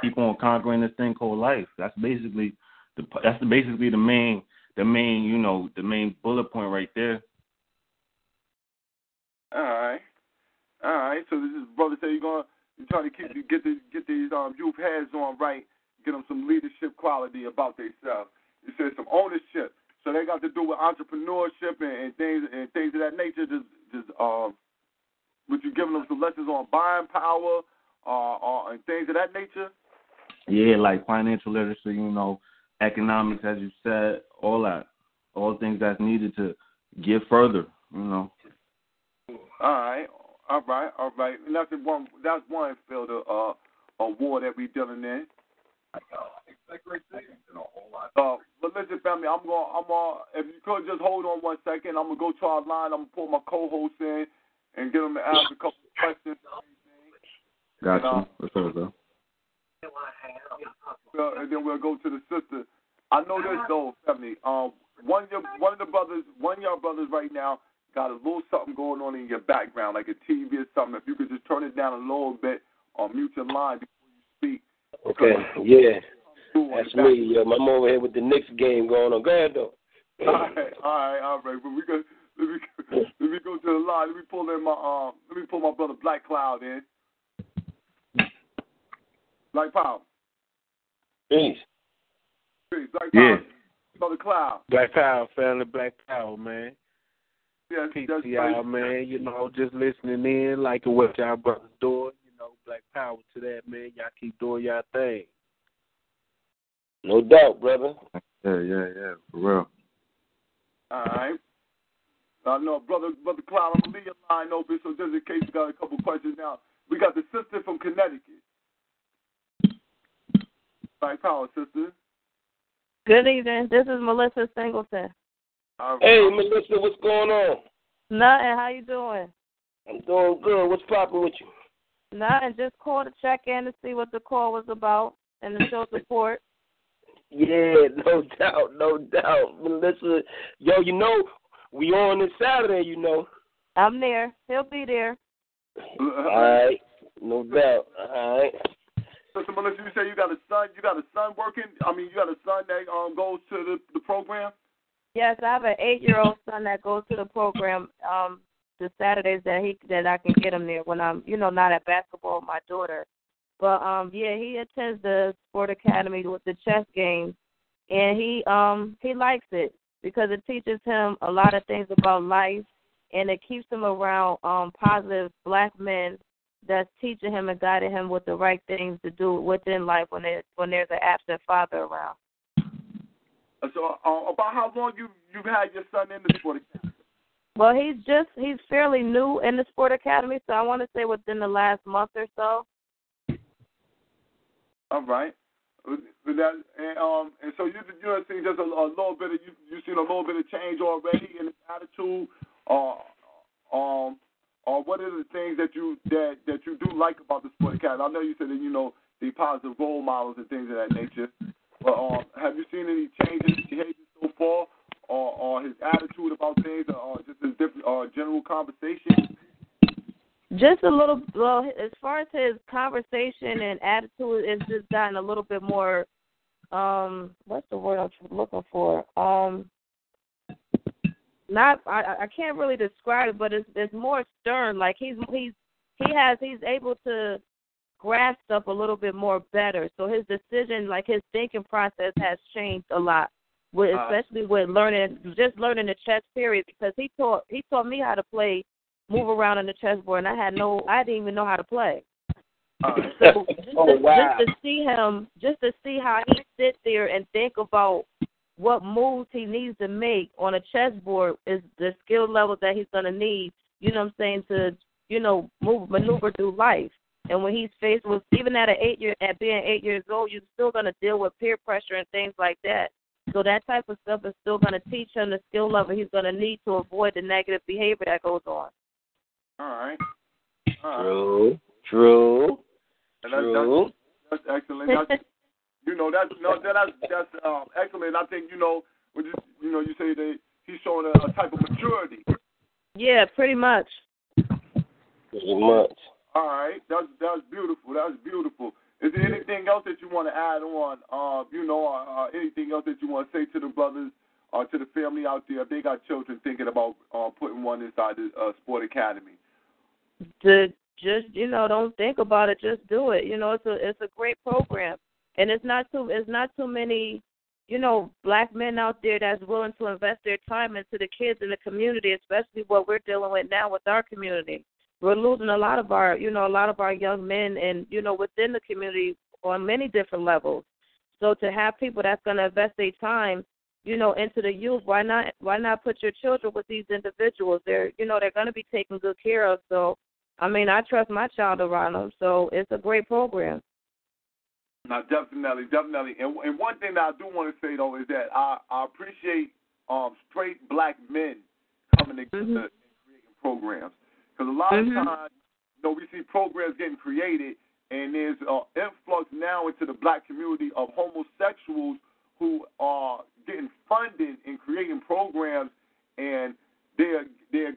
keep on conquering this thing called life. That's basically the main the main bullet point right there. All right. So this is brother said you're trying to get these youth heads on right, get them some leadership quality about themselves. You said some ownership, so they got to do with entrepreneurship and things of that nature. Just would you giving them some lessons on buying power and things of that nature? Yeah, like financial literacy, economics, as you said, all that, all things that's needed to get further, All right. And that's one field of war that we dealing in. But listen, family, I'm gonna. If you could just hold on 1 second, I'm gonna go to our line. I'm gonna pull my co-host in and get them to ask a couple of questions. Gotcha. What's up, though? And then we'll go to the sister. I know this though, family. One of your brothers right now got a little something going on in your background, like a TV or something. If you could just turn it down a little bit or mute your line before you speak. Okay, yeah. That's me. Yeah, I'm over here with the Knicks game going on. Go ahead, though. All right. But let me go to the line. Let me pull in my my brother Black Cloud in. Black Power. Peace. Black Power. Yeah. Brother Cloud. Black Power, family. Black Power, man. Yes, peace to y'all, man. Just listening in, liking what y'all brothers doing. Black Power to that, man. Y'all keep doing y'all thing. No doubt, brother. Yeah, for real. All right. No, brother Cloud, I'm gonna leave your line open, so just in case you got a couple questions now. We got the sister from Connecticut. Black Power, sister. Good evening. This is Melissa Singleton. Right. Hey, Melissa, what's going on? Nothing. How you doing? I'm doing good. What's popping with you? Nothing. Just called to check in to see what the call was about and to show support. Yeah, no doubt. Melissa, yo, we on this Saturday, I'm there. He'll be there. All right. No doubt. All right. So, Melissa, you say you got a son working? You got a son that goes to the program? Yes, I have an 8-year-old son that goes to the program the Saturdays that I can get him there when I'm, not at basketball with my daughter. But, yeah, he attends the Sport Academy with the chess games, and he likes it because it teaches him a lot of things about life, and it keeps him around positive black men that's teaching him and guiding him with the right things to do within life when there's an absent father around. So, about how long you've had your son in the Sport Academy? Well, he's fairly new in the Sport Academy, so I want to say within the last month or so. All right. And so you've seen just a little bit of change already in his attitude, or what are the things that you do like about the Sport Academy? I know you said that the positive role models and things of that nature. But have you seen any changes in behavior so far, or his attitude about things, or just his different general conversation? Just a little. Well, as far as his conversation and attitude, it's just gotten a little bit more. What's the word I'm looking for? I can't really describe it, but it's more stern. Like he's able to grasp up a little bit more better. So his decision, like his thinking process, has changed a lot. Especially with learning the chess period, because he taught me how to play, move around on the chessboard, and I didn't even know how to play. So just to see how he sits there and think about what moves he needs to make on a chessboard is the skill level that he's going to need, you know what I'm saying, to, you know, maneuver through life. And when he's faced with, even at being 8 years old, you're still going to deal with peer pressure and things like that. So that type of stuff is still going to teach him the skill level he's going to need to avoid the negative behavior that goes on. All right. True. That's excellent. That's excellent. I think you say that he's showing a type of maturity. Yeah, pretty much. All right, that's beautiful. Is there anything else that you want to add on? Anything else that you want to say to the brothers or to the family out there if they got children thinking about putting one inside the Sport Academy? Don't think about it. Just do it. It's a great program. And it's not too many, black men out there that's willing to invest their time into the kids in the community, especially what we're dealing with now with our community. We're losing a lot of our young men and, within the community on many different levels. So to have people that's going to invest their time, into the youth, why not put your children with these individuals? They're going to be taken good care of. So, I trust my child around them. So it's a great program. Now, definitely. And one thing that I do want to say, though, is that I appreciate straight black men coming together and creating programs. Because a lot of times, we see programs getting created, and there's an influx now into the black community of homosexuals who are getting funded and creating programs, and they're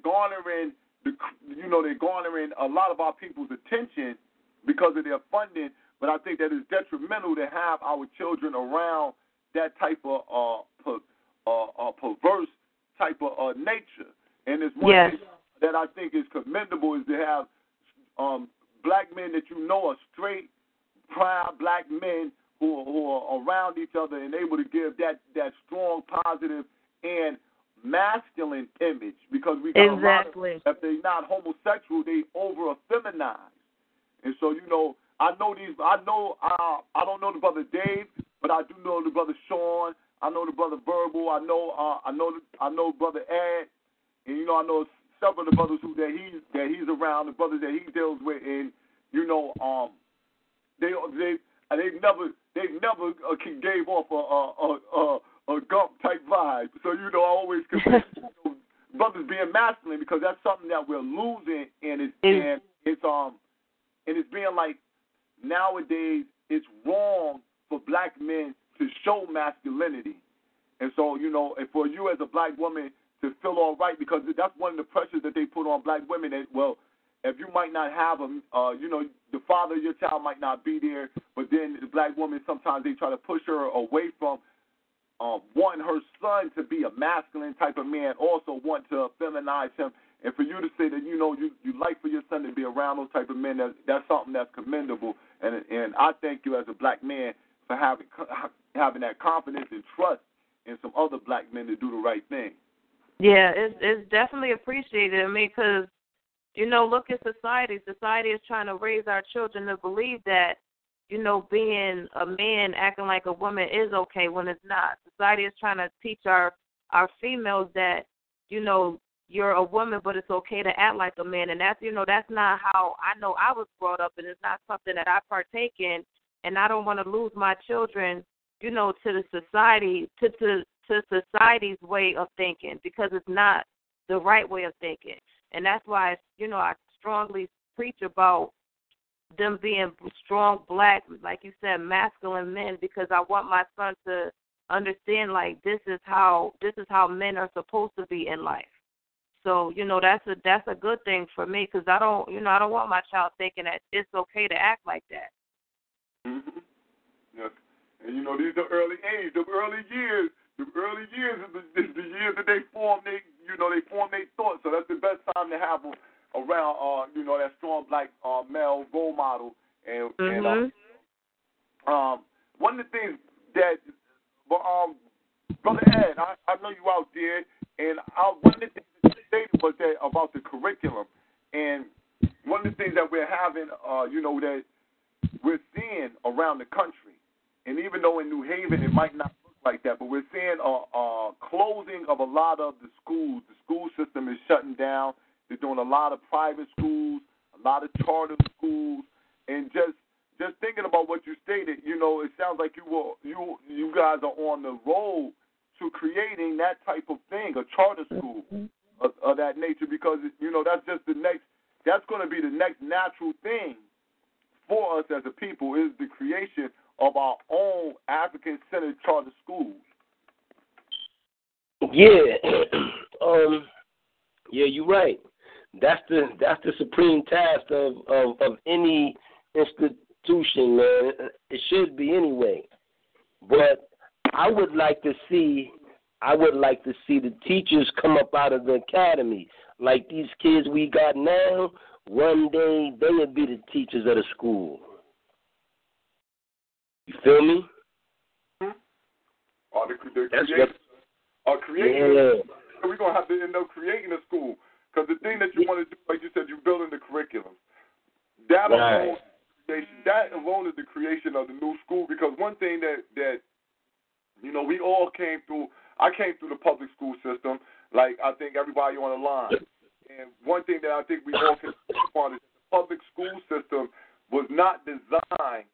garnering a lot of our people's attention because of their funding. But I think that it's detrimental to have our children around that type of perverse type of nature. And it's one thing that I think is commendable is to have black men that are straight, proud black men who are around each other and able to give that strong, positive, and masculine image, because we got a lot of, if they're not homosexual, they over-feminized. And so, I don't know the brother Dave, but I do know the brother Sean. I know the brother Verbal. I know brother Ed, and I know several of the brothers that he's around, the brothers that he deals with, and they've never gave off a Gump type vibe. So I always consider brothers being masculine, because that's something that we're losing, and it's being like. Nowadays, it's wrong for black men to show masculinity. And so, and for you as a black woman to feel all right, because that's one of the pressures that they put on black women, that, well, if you might not have the father of your child might not be there, but then the black woman, sometimes they try to push her away from wanting her son to be a masculine type of man, also want to feminize him. And for you to say that, you like for your son to be around those type of men, that's something that's commendable. And I thank you as a black man for having that confidence and trust in some other black men to do the right thing. Yeah, it's definitely appreciated. Because, look at society. Society is trying to raise our children to believe that, being a man, acting like a woman is okay when it's not. Society is trying to teach our females that, you're a woman, but it's okay to act like a man. And that's, that's not how I know I was brought up, and it's not something that I partake in. And I don't want to lose my children, to the society, to society's way of thinking, because it's not the right way of thinking. And that's why, I strongly preach about them being strong black, like you said, masculine men, because I want my son to understand, like, this is how men are supposed to be in life. So, you know, that's a good thing for me, because I don't want my child thinking that it's okay to act like that. Mm-hmm. Yes. And, you know, these are early age, the early years is the years that they form their thoughts. So that's the best time to have them around, that strong black male role model. And, mm-hmm. One of the things that, Brother Ed, I know you out there, and one of the things that you stated was that about the curriculum. And one of the things that we're having, that we're seeing around the country, and even though in New Haven it might not look like that, but we're seeing a closing of a lot of the schools. The school system is shutting down. They're doing a lot of private schools, a lot of charter schools, and just thinking about what you stated, it sounds like you guys are on the road to creating that type of thing, a charter school of that nature, because that's just that's going to be the next natural thing for us as a people, is the creation of our own African-centered charter schools. Yeah, yeah, you're right. That's the supreme task of any institution, man. It should be anyway. But I would like to see the teachers come up out of the academy. Like these kids we got now, one day they would be the teachers of the school. You feel me? Mm-hmm. We're going to have to end up creating a school. Because the thing that you want to do, like you said, you're building the curriculum. That alone is the creation of the new school. Because one thing that we all came through, I came through the public school system, like I think everybody on the line. And one thing that I think we all can keep on is the public school system was not designed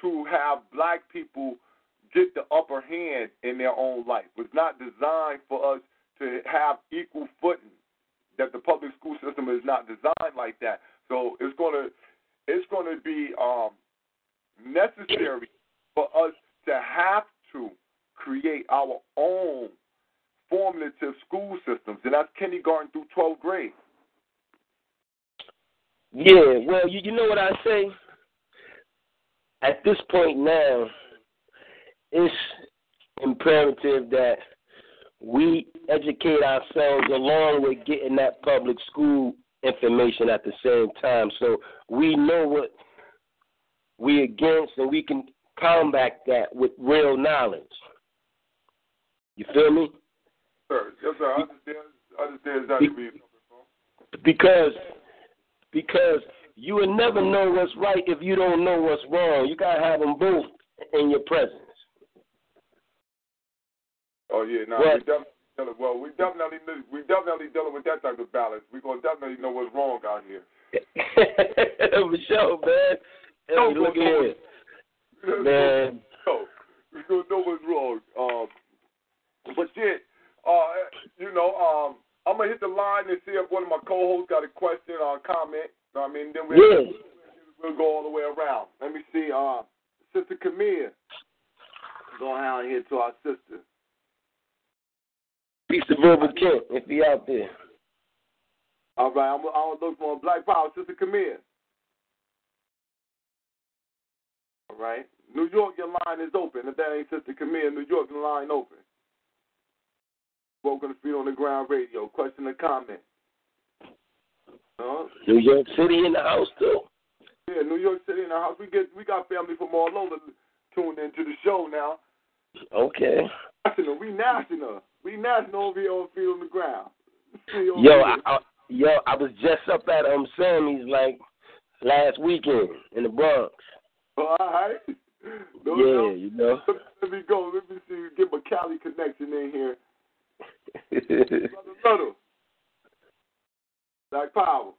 to have black people get the upper hand in their own life. It was not designed for us to have equal footing. That the public school system is not designed like that. So it's going to be necessary for us to have to create our own formative school systems, and that's kindergarten through 12th grade. Yeah, well, you know what I say? At this point now, it's imperative that we educate ourselves along with getting that public school information at the same time, so we know what we're against and we can combat that with real knowledge. You feel me? Sure. Yes, sir. I understand exactly where you're coming from. Because you will never know what's right if you don't know what's wrong. You got to have them both in your presence. Oh yeah, we definitely dealing with that type of balance. We're gonna definitely know what's wrong out here. For sure, man. Look at it, man. We're gonna know what's wrong. I'm gonna hit the line and see if one of my co-hosts got a question or a comment. So, I mean, then we'll go all the way around. Let me see. Sister Camille, go out here to our sister. Piece of Verbal Kent, if he out there. All right, I'm on look for Black Power. Sister, come here. All right. New York, your line is open. If that ain't Sister Camille, New York, your line open. Welcome to Feet on the Ground Radio. Question or comment? New York City in the house, too. Yeah, New York City in the house. We got family from all over tuned into the show now. Okay. We national over here on Feet on the Ground. I was just up at Sammy's like last weekend in the Bronx. All right. Let me go. Let me see. Get my Cali connection in here. Brother Little. Black Power.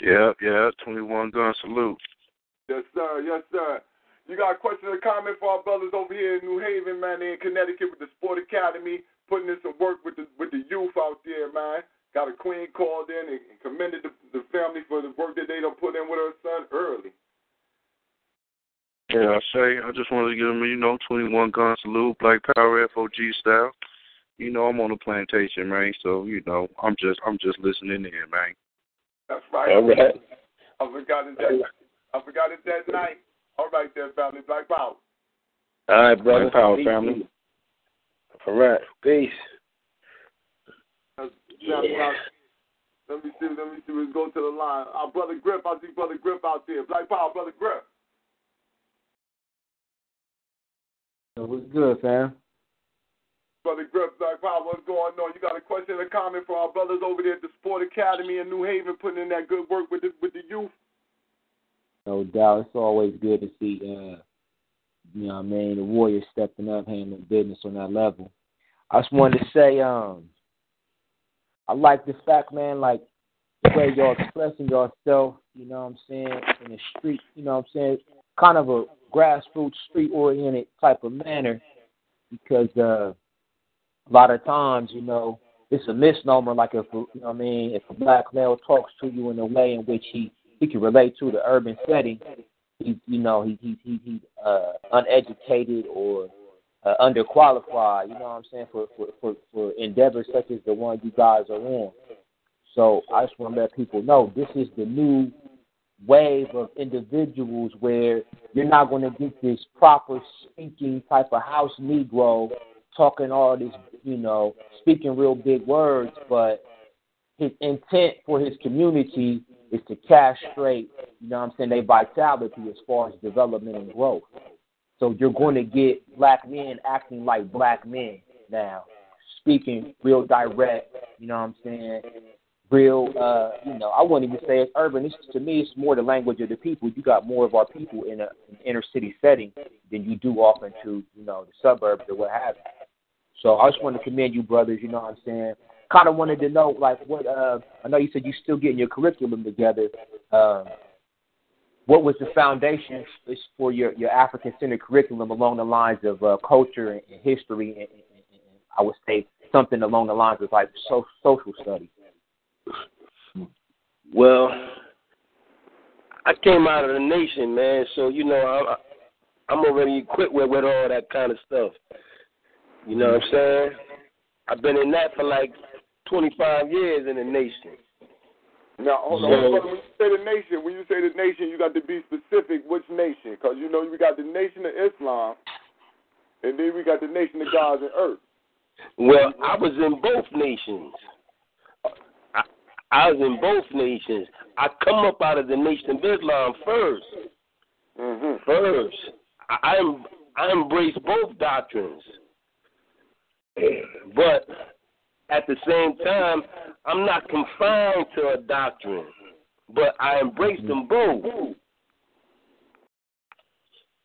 Yeah. 21 gun salute. Yes, sir. You got a question or comment for our brothers over here in New Haven, man, in Connecticut with the Sport Academy, putting in some work with the youth out there, man. Got a queen called in and commended the family for the work that they done put in with her son early. Yeah, I just wanted to give them, 21 gun salute, Black Power FOG style. I'm on the plantation, man, so, I'm just listening in, man. That's right. All right. I forgot it that night. All right there, family. Black Power. All right, brother. Black Power, family. All right. Peace. Yeah. Let me see. Let's go to the line. Our brother Griff. I see brother Griff out there. Black Power, brother Griff. What's good, fam? Brother Griff, Black Power, what's going on? You got a question or comment for our brothers over there at the Sport Academy in New Haven, putting in that good work with the youth? No doubt. It's always good to see, the Warriors stepping up, handling business on that level. I just wanted to say, I like the fact, man, like the way y'all expressing yourself, in the street, kind of a grassroots, street-oriented type of manner, because a lot of times, it's a misnomer, like if a black male talks to you in a way in which he can relate to the urban setting, he's uneducated or underqualified, for endeavors such as the one you guys are on. So I just want to let people know this is the new wave of individuals where you're not going to get this proper speaking type of house Negro talking all this, speaking real big words, but his intent for his community is to castrate, their vitality as far as development and growth. So you're going to get black men acting like black men now, speaking real direct, real, I wouldn't even say it's urban. It's, to me, it's more the language of the people. You got more of our people in an inner city setting than you do off into, the suburbs or what have you. So I just want to commend you, brothers, Kind of wanted to know, like, what, I know you said you're still getting your curriculum together. What was the foundation for your African-centered curriculum along the lines of culture and history and I would say something along the lines of, like, social studies? Well, I came out of the nation, man, so, I'm already equipped with all that kind of stuff. You know what I'm saying? I've been in that for, 25 years in the nation. Now, hold on. When you say the nation, you got to be specific which nation, because, we got the Nation of Islam, and then we got the Nation of Gods and Earth. Well, I was in both nations. I come up out of the Nation of Islam first. Mm-hmm. First. I embrace both doctrines. But at the same time, I'm not confined to a doctrine, but I embrace them both.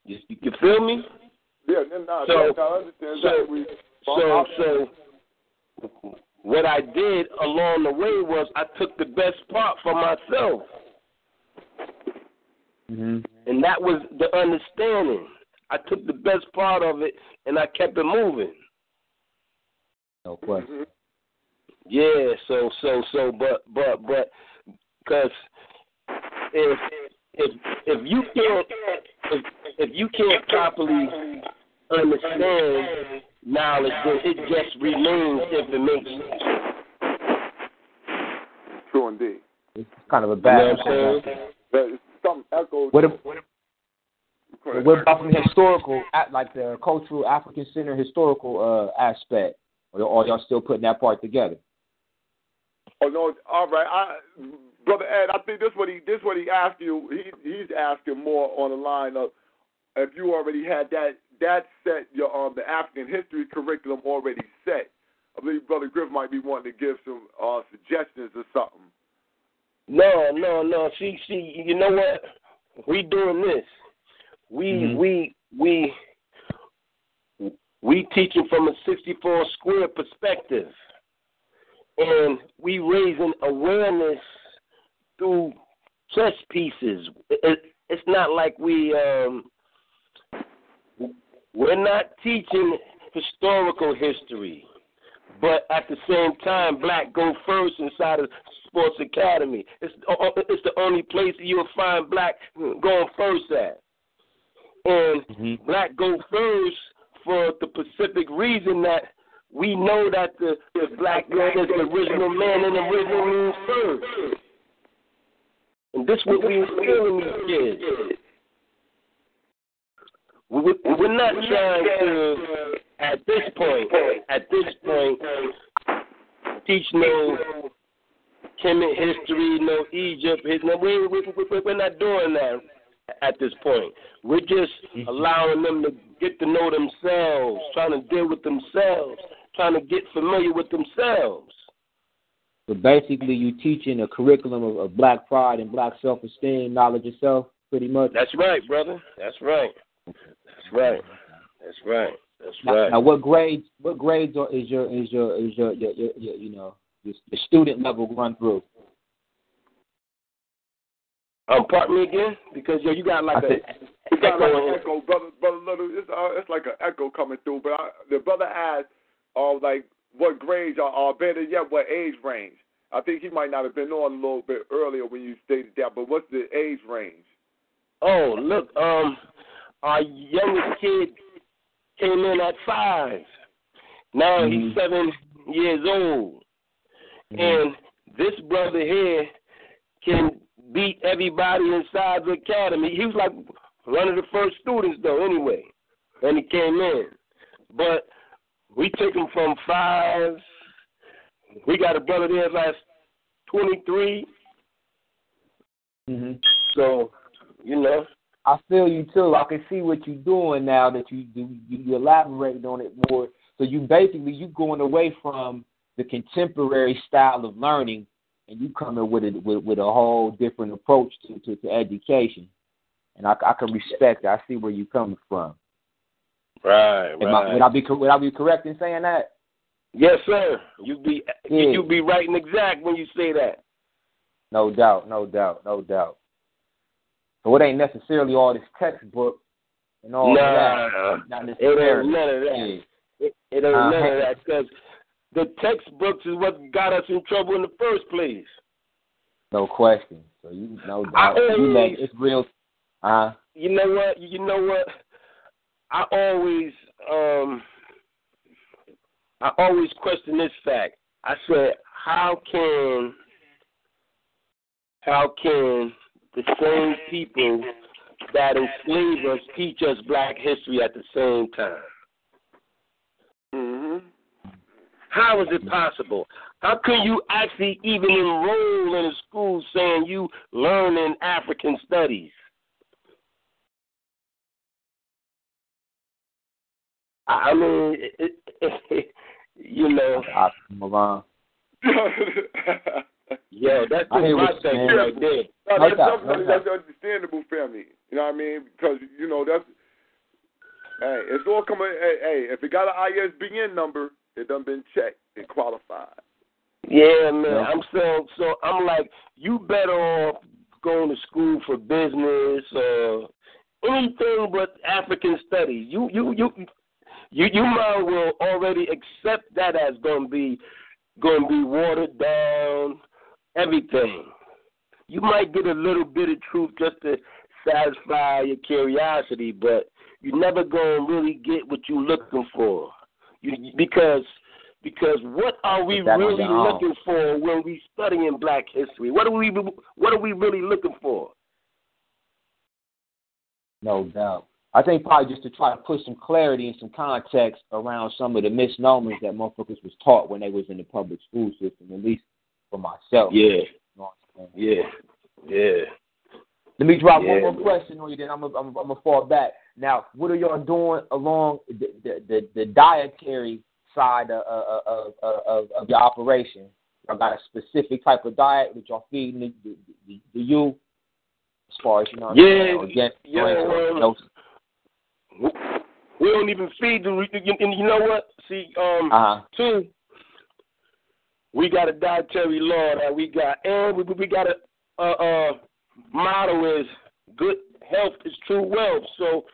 You can feel me? Yeah, I understand that. So what I did along the way was I took the best part for myself. Mm-hmm. And that was the understanding. I took the best part of it, and I kept it moving. No question. Mm-hmm. Yeah, but, because if you can't properly understand knowledge, then it just remains information. True indeed. It's kind of a bad. There's some echo. What about from the historical, like the cultural African Center historical aspect? Or y'all still putting that part together? Oh no! All right, brother Ed, I think this what he asked you. He's asking more on the line of if you already had that set, your the African history curriculum already set. I believe brother Griff might be wanting to give some suggestions or something. No. See, you know what? We doing this. We teaching from a 64 square perspective. And we raising awareness through chess pieces. It's not like we're not teaching historical history, But at the same time, black go first inside of Sports Academy. It's the only place you'll find black going first at. And black go first for the specific reason that we know that the black man is the original man and the original means first. And this is what we were feeling these kids. We're not trying to, at this point, teach no Kemet history, no Egypt. We're not doing that at this point. We're just allowing them to get to know themselves, trying to deal with themselves, trying to get familiar with themselves. So basically, you're teaching a curriculum of black pride and black self-esteem, knowledge of self, pretty much. That's right, brother. That's right. Now, what grades is your student level run through? Pardon me again, because you got like an echo, brother Little. It's like an echo coming through. But the brother asked, what grades are better yet? What age range? I think he might not have been on a little bit earlier when you stated that. But what's the age range? Oh, look, our youngest kid came in at 5. Now he's 7 years old. And this brother here can beat everybody inside the academy. He was like one of the first students, though, anyway, when he came in. But we took him from 5. We got a brother there that's 23. So, you know. I feel you, too. I can see what you're doing now that you elaborated on it more. So you going away from the contemporary style of learning, and you coming with a whole different approach to education. And I can respect that. I see where you're coming from. Right. Would I be correct in saying that? Yes, sir. You be right and exact when you say that. No doubt. So it ain't necessarily all this textbook and all that. Not necessarily. It ain't none of that. Yeah. It ain't none of that, because the textbooks is what got us in trouble in the first place. No question. So you know that. It's real. You know what? I always question this fact. I said, how can the same people that enslave us teach us black history at the same time? How is it possible? How can you actually even enroll in a school saying you learn in African studies? I mean, you know. Yeah, that's just my thing right there. That's understandable, family. You know what I mean? Because, you know, that's, hey, it's all coming, hey, if it got an ISBN number, it done been checked and qualified. Yeah, man, yeah. I'm saying, so I'm like, you better off going to school for business or anything but African studies. You might well already accept that as going to be watered down, everything. You might get a little bit of truth just to satisfy your curiosity, but you're never going to really get what you're looking for. Because what are we really looking for when we studying black history? What are we really looking for? No doubt. I think probably just to try to put some clarity and some context around some of the misnomers that motherfuckers was taught when they was in the public school system, at least for myself. Yeah. Let me drop one more question on you, then I'm going to fall back. Now, what are y'all doing along the dietary side of your operation? Y'all got a specific type of diet that y'all feeding the youth as far as, you know, we don't even feed them. And you know what? See, too, we got a dietary law that we got, and we got a motto is good health is true wealth. So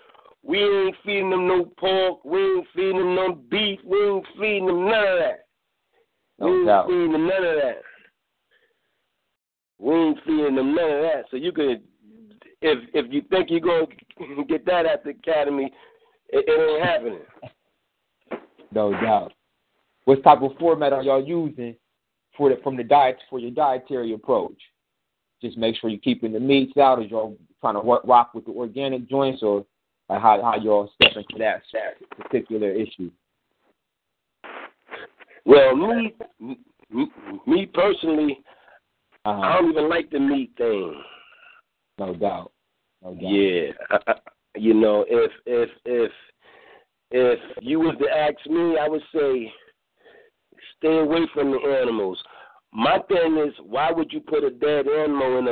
we ain't feeding them no pork. We ain't feeding them no beef. We ain't feeding them none of that. No doubt. We ain't feeding them none of that. We ain't feeding them none of that. So you could, if you think you're going to get that at the academy, it ain't happening. No doubt. What type of format are y'all using for your dietary approach? Just make sure you're keeping the meats out, or y'all trying to rock with the organic joints, or how y'all step into that particular issue? Well, me personally, I don't even like the meat thing. No doubt. Yeah, you know, if you was to ask me, I would say stay away from the animals. My thing is, why would you put a dead animal in a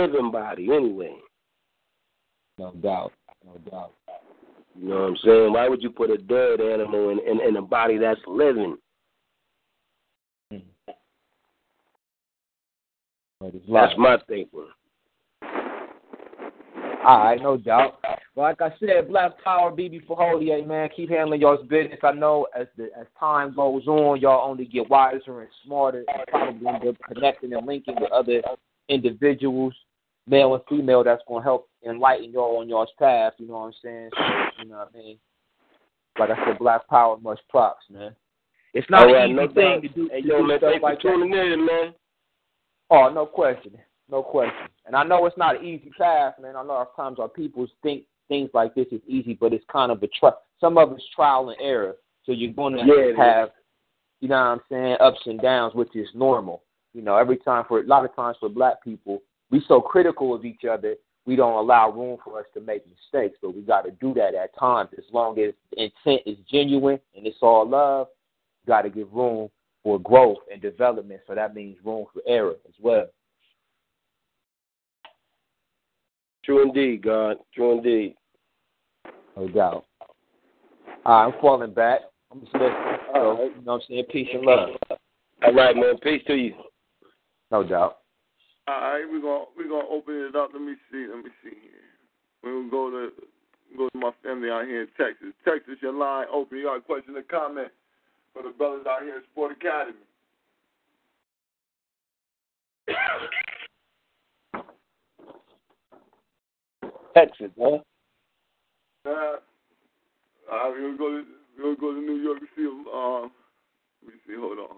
living body anyway? No doubt. You know what I'm saying? Why would you put a dead animal in a body that's living? That's my thinking. All right, no doubt. Well, like I said, Black Power, BB for Holy, man. Keep handling y'all's business. I know as time goes on, y'all only get wiser and smarter, and probably end up connecting and linking with other individuals, male and female, that's going to help enlighten y'all on y'all's path, you know what I'm saying? So, you know what I mean? Like I said, Black Power, much props, man. It's not an easy thing to do. Hey, yo, man, thanks for tuning in, man. Oh, no question. And I know it's not an easy path, man. I know a lot of times our people think things like this is easy, but it's kind of some of it's trial and error. So you're going to have, you know what I'm saying, ups and downs, which is normal. You know, a lot of times for black people, we so critical of each other, we don't allow room for us to make mistakes, but we got to do that at times. As long as the intent is genuine and it's all love, you got to give room for growth and development, so that means room for error as well. True indeed, God. True indeed. No doubt. All right, I'm falling back. I'm just listening. Right. You know what I'm saying? Peace and love. All right, man. Peace to you. No doubt. All right, we're gonna open it up. Let me see here. We're gonna go to my family out here in Texas. Texas, your line open. You got a question or comment for the brothers out here at Sport Academy? Texas, huh? All right, we're gonna go to New York to see them. Let me see. Hold on.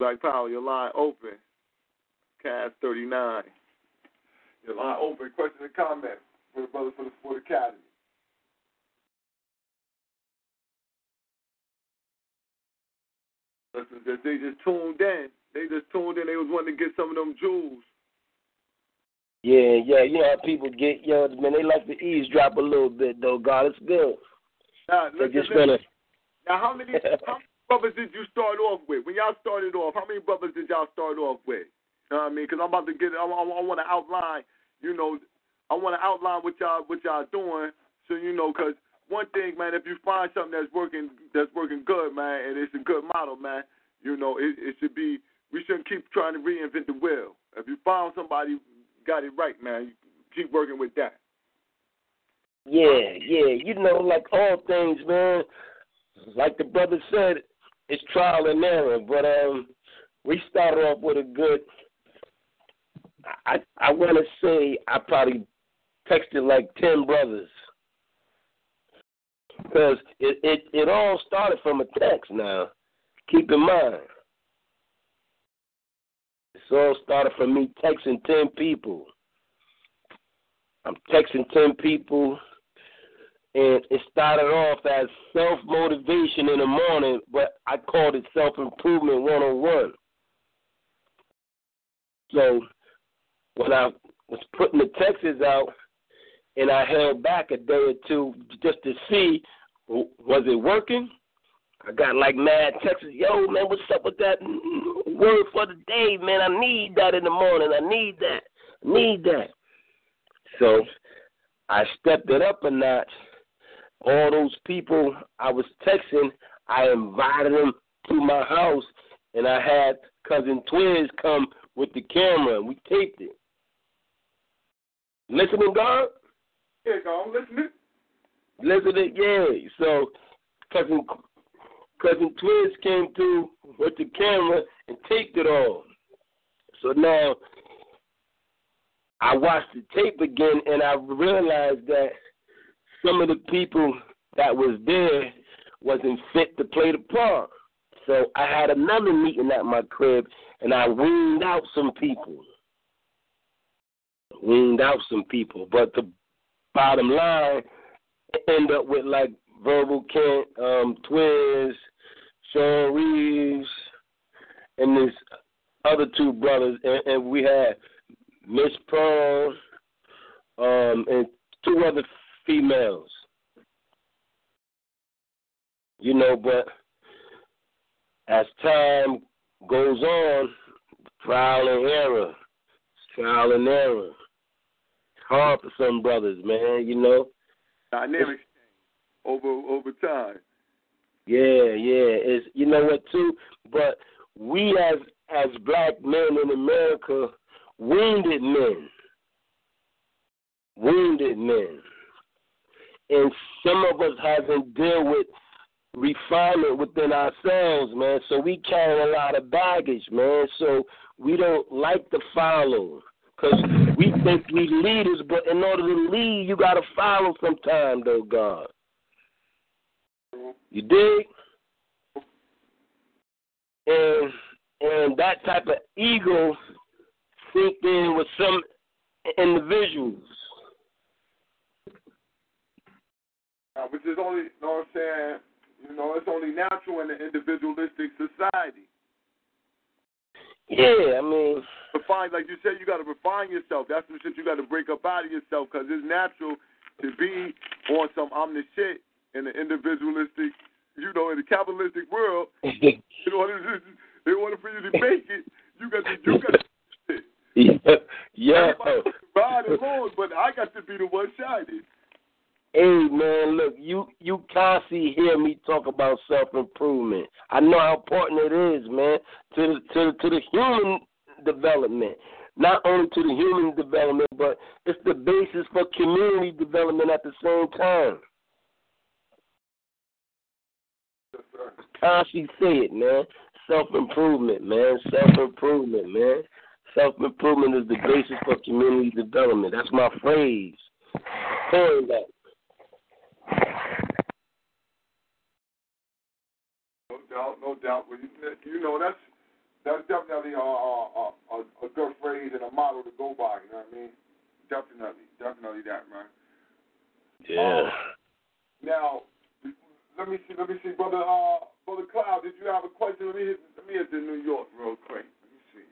Black Power, your line open. Cast 39. Your line open. Question and comment for the brothers from the Sport Academy. Listen, they just tuned in. They was wanting to get some of them jewels. Yeah. You know how people get, you know, man, they like to eavesdrop a little bit, though. God, it's good. Now, how many brothers did you start off with? When y'all started off, how many brothers did y'all start off with? You know what I mean? Because I'm about to get, I want to outline, you know, what y'all doing. So, you know, because one thing, man, if you find something that's working good, man, and it's a good model, man, you know, it should be, we shouldn't keep trying to reinvent the wheel. If you found somebody got it right, man, you keep working with that. Yeah, you know, like all things, man, like the brother said, it's trial and error. But we started off with a good, I want to say I probably texted like 10 brothers. Because it all started from a text now. Keep in mind, it all started from me texting 10 people. I'm texting 10 people, and it started off as self-motivation in the morning, but I called it self-improvement 101. So when I was putting the texts out, and I held back a day or two just to see, was it working? I got like mad texts, yo, man, what's up with that word for the day, man? I need that in the morning. I need that. So I stepped it up a notch. All those people I was texting, I invited them to my house, and I had Cousin Twiz come with the camera, and we taped it. Listening, God? Yeah, I'm listening. Yeah. So Cousin Cousin Twiz came through with the camera and taped it all. So now I watched the tape again, and I realized that some of the people that was there wasn't fit to play the part. So I had another meeting at my crib, and I weaned out some people. But the bottom line, end up with like Verbal Kent, Twiz, Sean Reeves, and this other two brothers, and we had Miss Pearl and two other females. You know, but as time goes on, trial and error. It's hard for some brothers, man, you know. Dynamics over time. Yeah. It's, you know what, too? But we as black men in America, wounded men. And some of us haven't dealt with refinement within ourselves, man. So we carry a lot of baggage, man. So we don't like to follow because we think we leaders, but in order to lead, you got to follow sometime, though, God. You dig? And that type of ego seeped in with some individuals. Which is only, you know what I'm saying, you know, it's only natural in an individualistic society. Yeah, I mean, refine, like you said, you got to refine yourself. That's the shit you got to break up out of yourself because it's natural to be on some omniscient shit in the individualistic, you know, in the capitalistic world. In order for you to make it, you got to do it. Yeah. Ride alone, but I got to be the one shining. Hey, man, look, you constantly hear me talk about self-improvement. I know how important it is, man, to the human development. Not only to the human development, but it's the basis for community development at the same time. Constantly say it, man. Self-improvement, man. Self-improvement is the basis for community development. That's my phrase. Tell that. No doubt. You know, that's definitely a good phrase and a model to go by. You know what I mean? Definitely that, man. Yeah. Now, let me see, brother. Brother Cloud, did you have a question? Let me hit the New York real quick. Let me see.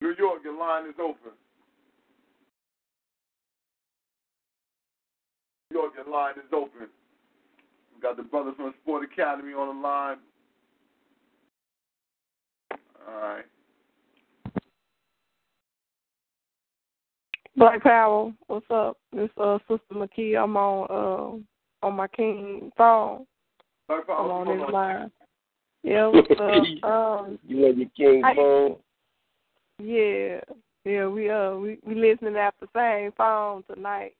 New York, your line is open. Your line is open. We got the brother from Sport Academy on the line. All right. Black Power, what's up? This Sister McKee. I'm on my king phone. Black Power, I'm on this line. Yeah, what's up? You on your king phone? Yeah. We listening at the same phone tonight.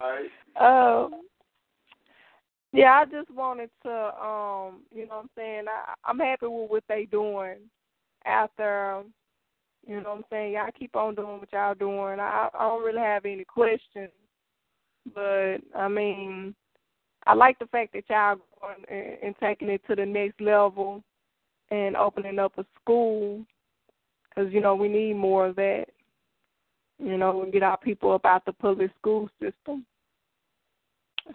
Right. I just wanted to, you know what I'm saying, I'm happy with what they doing after, you know what I'm saying, y'all keep on doing what y'all doing. I don't really have any questions, but, I mean, I like the fact that y'all going and taking it to the next level and opening up a school because, you know, we need more of that. You know, and get our people about the public school system.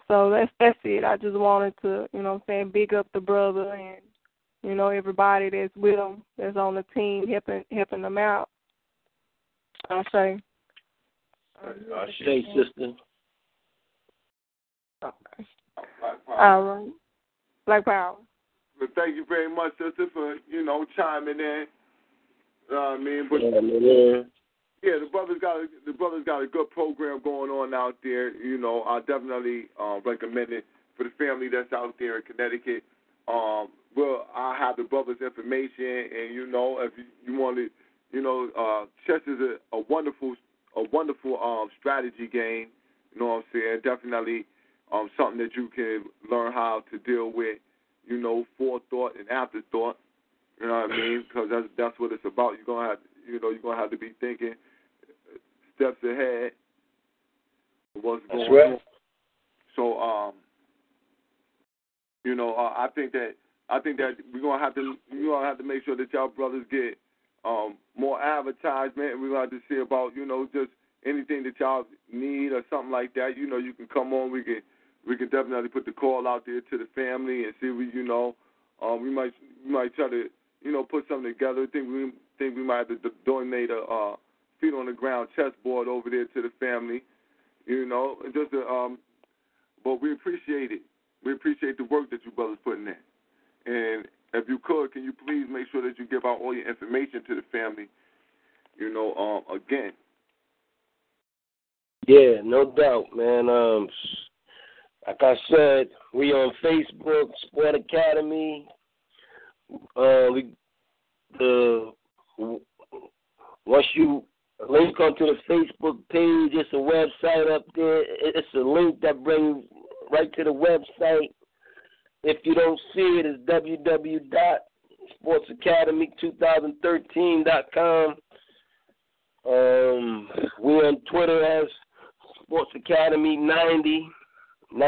So that's it. I just wanted to, you know what I'm saying, big up the brother and, you know, everybody that's with him, that's on the team, helping them out. I say, sister. Okay. Black Power. All right. Black Power. Well, thank you very much, sister, for, you know, chiming in. You know what I mean? Yeah, the brother's got a good program going on out there. You know, I definitely recommend it for the family that's out there in Connecticut. Well, I have the brother's information, and you know, if you want to, you know, chess is a wonderful strategy game. You know what I'm saying? Definitely, something that you can learn how to deal with, you know, forethought and afterthought. You know what I mean? Because that's what it's about. You're gonna have, you know, you're gonna have to be thinking steps ahead. What's going on? So, you know, I think that we're gonna have to make sure that y'all brothers get more advertisement, and we're gonna have to see about, you know, just anything that y'all need or something like that. You know, you can come on. We can definitely put the call out there to the family and see what, you know. We might try to, you know, put something together. I think we might have to donate a feet on the ground chessboard over there to the family, you know. And just to, but we appreciate it. We appreciate the work that you brothers putting in. And if you could, can you please make sure that you give out all your information to the family, you know, again. Yeah, no doubt, man. Like I said, we on Facebook, Sport Academy. Once you link onto the Facebook page, it's a website up there. It's a link that brings right to the website. If you don't see it, it's www.sportsacademy2013.com. We're on Twitter as Sports Academy 90. We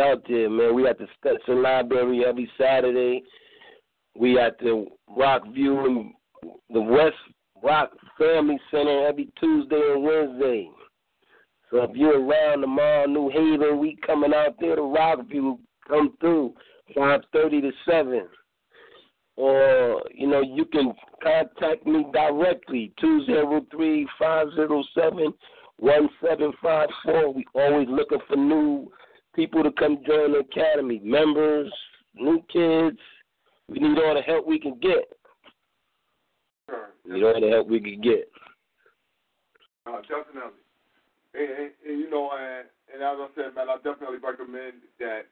out there, man. We at the Stetson Library every Saturday. We at the Rockview and the West Rock Family Center every Tuesday and Wednesday. So if you're around tomorrow, New Haven, we coming out there to Rockview. Come through, 5:30 to 7. Or, you know, you can contact me directly, 203-507-1754. We always looking for new people to come join the academy, members, new kids. We need all the help we can get. Definitely. And you know, and as I said, man, I definitely recommend that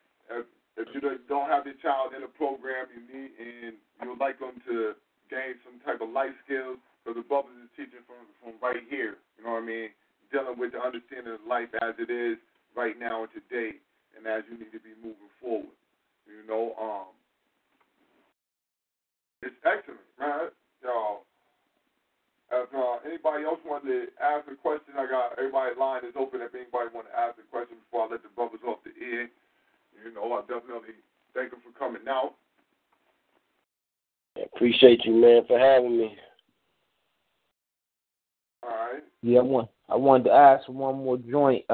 if you don't have your child in a program you need and you would like them to gain some type of life skills, because the brothers is teaching from right here, you know what I mean, dealing with the understanding of life as it is right now and today, and as you need to be moving forward. You know, it's excellent, right? Y'all, if anybody else wanted to ask a question, I got everybody's line is open. If anybody want to ask a question before I let the brothers off the air, you know, I definitely thank them for coming out. I appreciate you, man, for having me. All right. Yeah, I wanted to ask one more joint.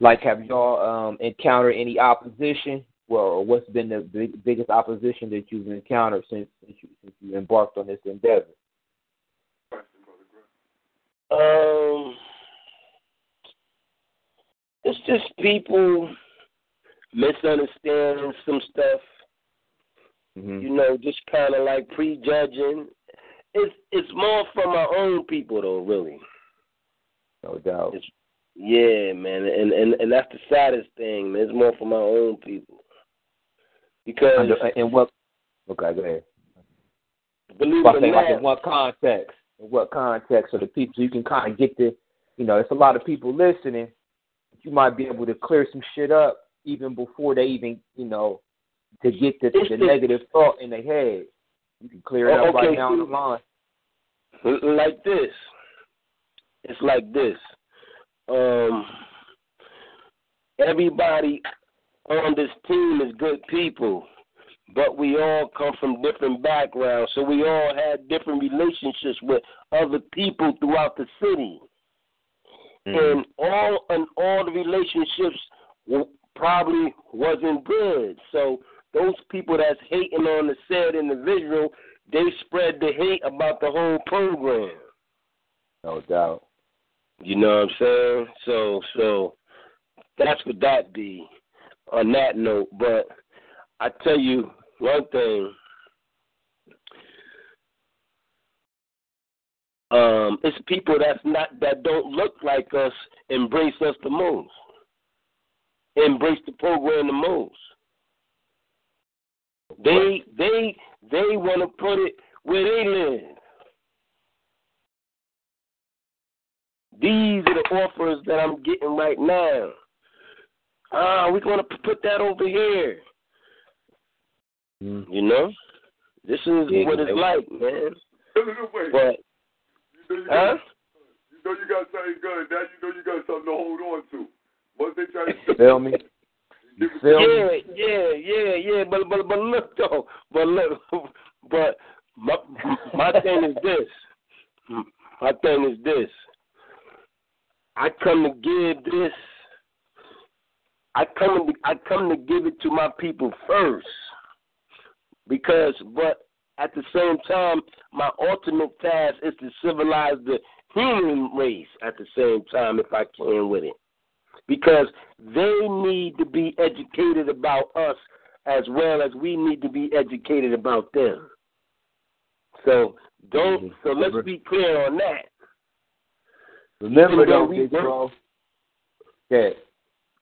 Like, have y'all encountered any opposition? Well, what's been the biggest opposition that you've encountered since you embarked on this endeavor? It's just people misunderstanding some stuff. Mm-hmm. You know, just kind of like prejudging. It's more from our own people, though, really. No doubt. Yeah, man, and that's the saddest thing, man. It's more from our own people. Because okay, go ahead. Believe it or not, like, in what context are the people? So you can kind of get the, you know, there's a lot of people listening. But you might be able to clear some shit up even before they even, you know, to get the negative thought in their head. You can clear it up right now on the line. It's like this. Everybody on this team is good people, but we all come from different backgrounds, so we all had different relationships with other people throughout the city. Mm-hmm. And all the relationships probably wasn't good. So those people that's hating on the said individual, they spread the hate about the whole program. No doubt. You know what I'm saying? So that's what that be on that note. But I tell you one thing. It's people that don't look like us embrace us the most. Embrace the program the most. They want to put it where they live. These are the offers that I'm getting right now. We're going to put that over here. You know? This is what it's like, man. But, you know you got something good. Now you know you got something to hold on to. Once they try to sell me. Yeah. But look, though. But my thing is this. I come to give this. I come to give it to my people first. Because, but at the same time, my ultimate task is to civilize the human race at the same time if I can with it. Because they need to be educated about us as well as we need to be educated about them. So let's be clear on that. Remember,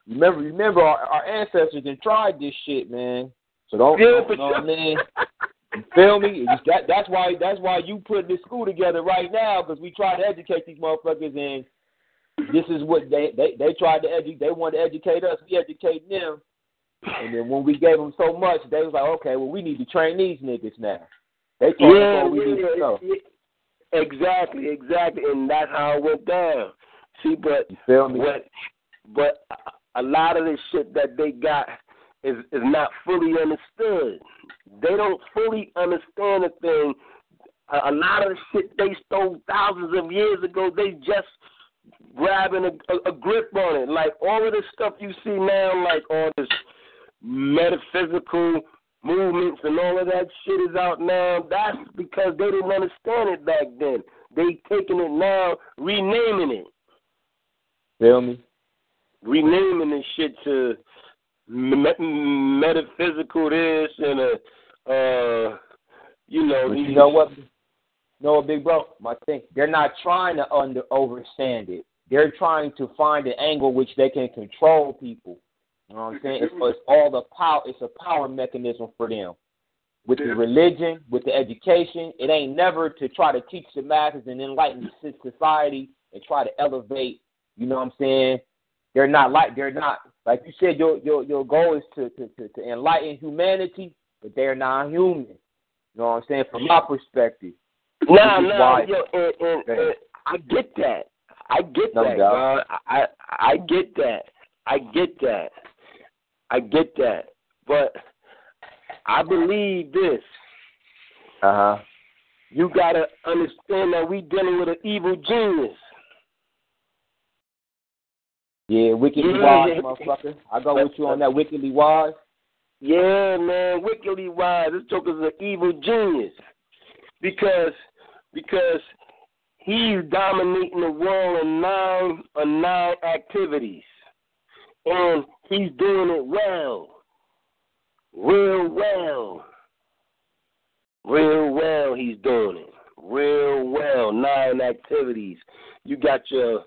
remember our ancestors that tried this shit, man. So don't know what I mean? You feel me? That's why you put this school together right now, because we try to educate these motherfuckers, and this is what they tried to educate. They wanted to educate us. We educating them. And then when we gave them so much, they was like, okay, well, we need to train these niggas now. They told us what we need to know. Exactly. And that's how it went down. See, but you feel me? But a lot of this shit that they got is not fully understood. They don't fully understand a thing. A lot of the shit they stole thousands of years ago, they just grabbing a grip on it. Like all of this stuff you see now, like all this metaphysical movements and all of that shit is out now. That's because they didn't understand it back then. They taking it now, renaming it. Feel me? Renaming this shit to metaphysical this and you know what? No, big bro, my thing. They're not trying to overstand it. They're trying to find an angle which they can control people. You know what I'm saying? It's all the power. It's a power mechanism for them. With the religion, with the education, it ain't never to try to teach the masses and enlighten society and try to elevate. You know what I'm saying? They're not like you said. Your goal is to enlighten humanity, but they're not human. You know what I'm saying? From my perspective. No, I get that. I get that. But I believe this. You gotta understand that we dealing with an evil genius. Yeah, wickedly wise, motherfucker. I go with you on that, wickedly wise. Yeah, man, wickedly wise. This joker's an evil genius. Because he's dominating the world in nine activities. And he's doing it well. Real well he's doing it. Real well. 9 activities. You got your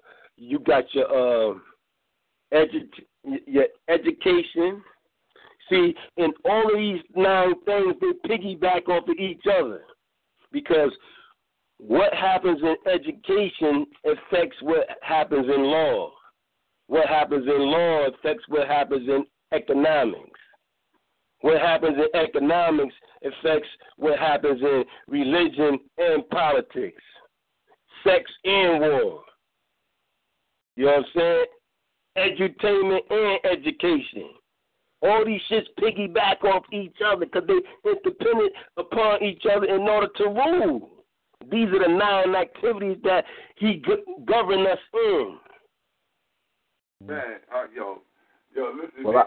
education. See, in all of these 9 things, they piggyback off of each other. Because what happens in education affects what happens in law. What happens in law affects what happens in economics. What happens in economics affects what happens in religion and politics, sex and war. You know what I'm saying? Edutainment and education. All these shits piggyback off each other because they're dependent upon each other in order to rule. These are the 9 activities that he governed us in. Man, yo, listen, well,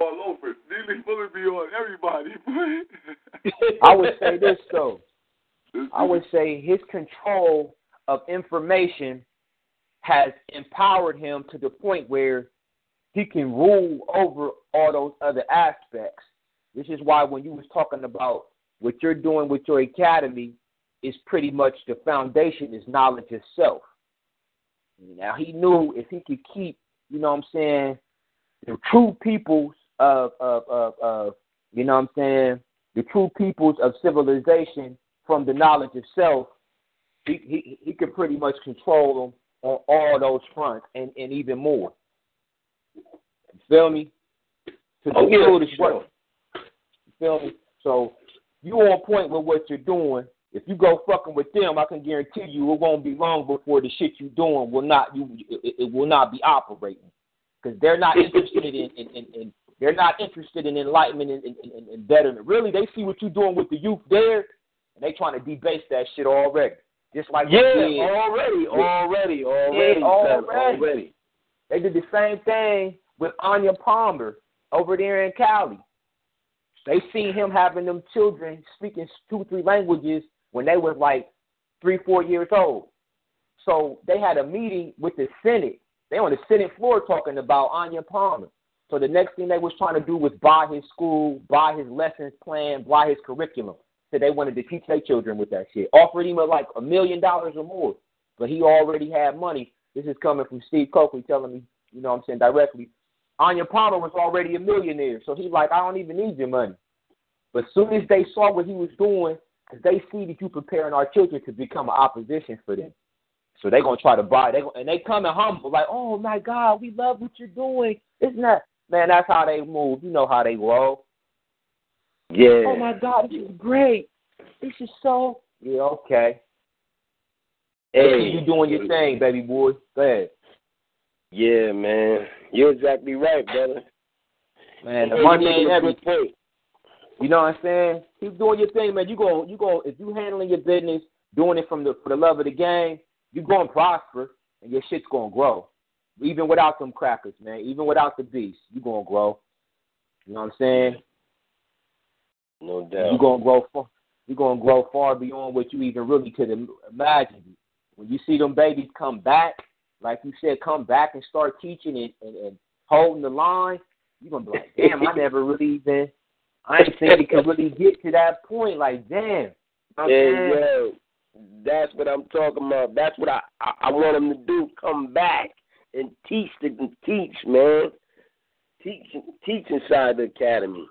all over. Neely Fuller be on everybody. I would say this, though. I would say his control of information has empowered him to the point where he can rule over all those other aspects. This is why when you was talking about what you're doing with your academy, is pretty much the foundation is knowledge itself. Now, he knew if he could keep, you know what I'm saying, the true peoples of you know what I'm saying, the true peoples of civilization from the knowledge of self, he could pretty much control them on all those fronts and even more. You feel me? To do this work. You feel me? So you on point with what you're doing. If you go fucking with them, I can guarantee you it won't be long before the shit you're doing will not it will not be operating, because they're not interested in they're not interested in enlightenment and betterment. Really, they see what you're doing with the youth there, and they trying to debase that shit already. Just like already. They did the same thing with Anya Palmer over there in Cali. They seen him having them children speaking 2-3 languages when they was like 3-4 years old. So they had a meeting with the Senate. They on the Senate floor talking about Anya Palmer. So the next thing they was trying to do was buy his school, buy his lessons plan, buy his curriculum. So they wanted to teach their children with that shit. Offered him like $1 million or more, but he already had money. This is coming from Steve Coakley telling me, you know what I'm saying, directly. Anya Pono was already a millionaire, so he's like, I don't even need your money. But as soon as they saw what he was doing, because they see that you preparing our children to become an opposition for them. So they're going to try to buy. And they come in humble, like, oh, my God, we love what you're doing. Isn't that? Man, that's how they move. You know how they roll. Yeah. Oh, my God, this is great. This is so. Yeah, okay. Hey, you doing your thing, baby boy. Go ahead. Yeah, man. You're exactly right, brother. Man, the money ain't everything. You know what I'm saying? Keep doing your thing, man. You go. If you handling your business, doing it for the love of the game, you're going to prosper, and your shit's going to grow. Even without them crackers, man. Even without the beast, you're going to grow. You know what I'm saying? No doubt. You're going to grow far beyond what you even really could imagine. When you see them babies come back, like you said, come back and start teaching and holding the line, you're going to be like, damn, I didn't think it could really get to that point. Like, damn. Yeah, well, that's what I'm talking about. That's what I want them to do, come back and teach, man. Teach inside the academy.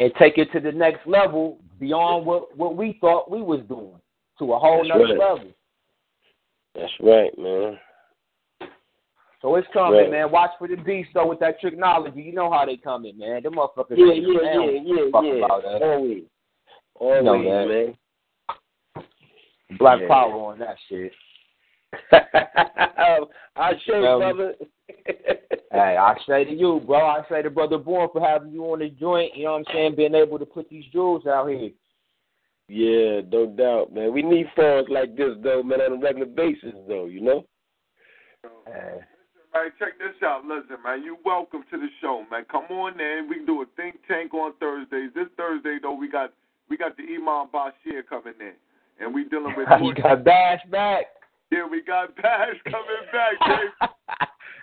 And take it to the next level beyond what we thought we was doing, to a whole nother level. That's right, man. So it's coming, man. Watch for the beast, though, with that technology. You know how they coming, man. Them motherfuckers. Yeah. About that. Always, you know, man. Black power on that shit. I say, brother. Hey, I say to you, bro. I say to Brother Bourne for having you on the joint. You know what I'm saying? Being able to put these jewels out here. Yeah, no doubt, man. We need forums like this, though, man, on a regular basis, though, you know? Listen, man, check this out. Listen, man, you're welcome to the show, man. Come on in. We can do a think tank on Thursdays. This Thursday, though, we got the Imam Bashir coming in, and we dealing with... We got Bash back. Yeah, we got Bash coming back, baby.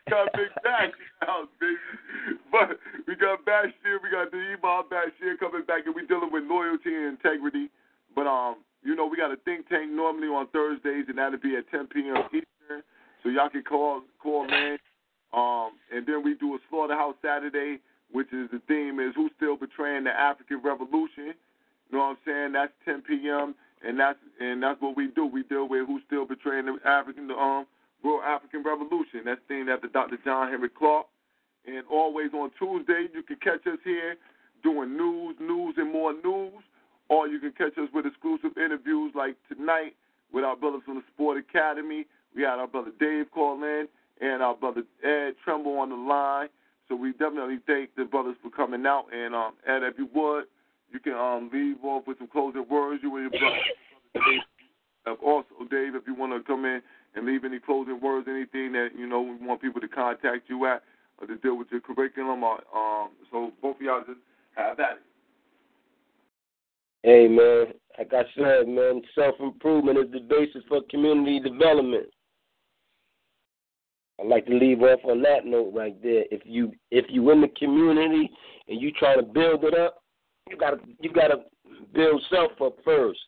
Got Big Bash in the house, baby. But we got Bashir. We got the Imam Bashir coming back, and we dealing with loyalty and integrity. But, you know, we got a think tank normally on Thursdays, and that'll be at 10 p.m. Eastern. So y'all can call in. And then we do a Slaughterhouse Saturday, which is the theme is Who's Still Betraying the African Revolution? You know what I'm saying? That's 10 p.m., and that's what we do. We deal with Who's Still Betraying the Real African Revolution. That's themed after Dr. John Henry Clarke. And always on Tuesday, you can catch us here doing news, and more news. Or you can catch us with exclusive interviews like tonight with our brothers from the Sport Academy. We had our brother Dave call in and our brother Ed Trimble on the line. So we definitely thank the brothers for coming out. And, Ed, if you would, you can leave off with some closing words. You and your brother Dave. Also, Dave, if you want to come in and leave any closing words, anything that, you know, we want people to contact you at or to deal with your curriculum. So both of y'all just have at it. Hey, man, like I said, man, self-improvement is the basis for community development. I'd like to leave off on that note right there. If you in the community and you try to build it up, you gotta build self up first.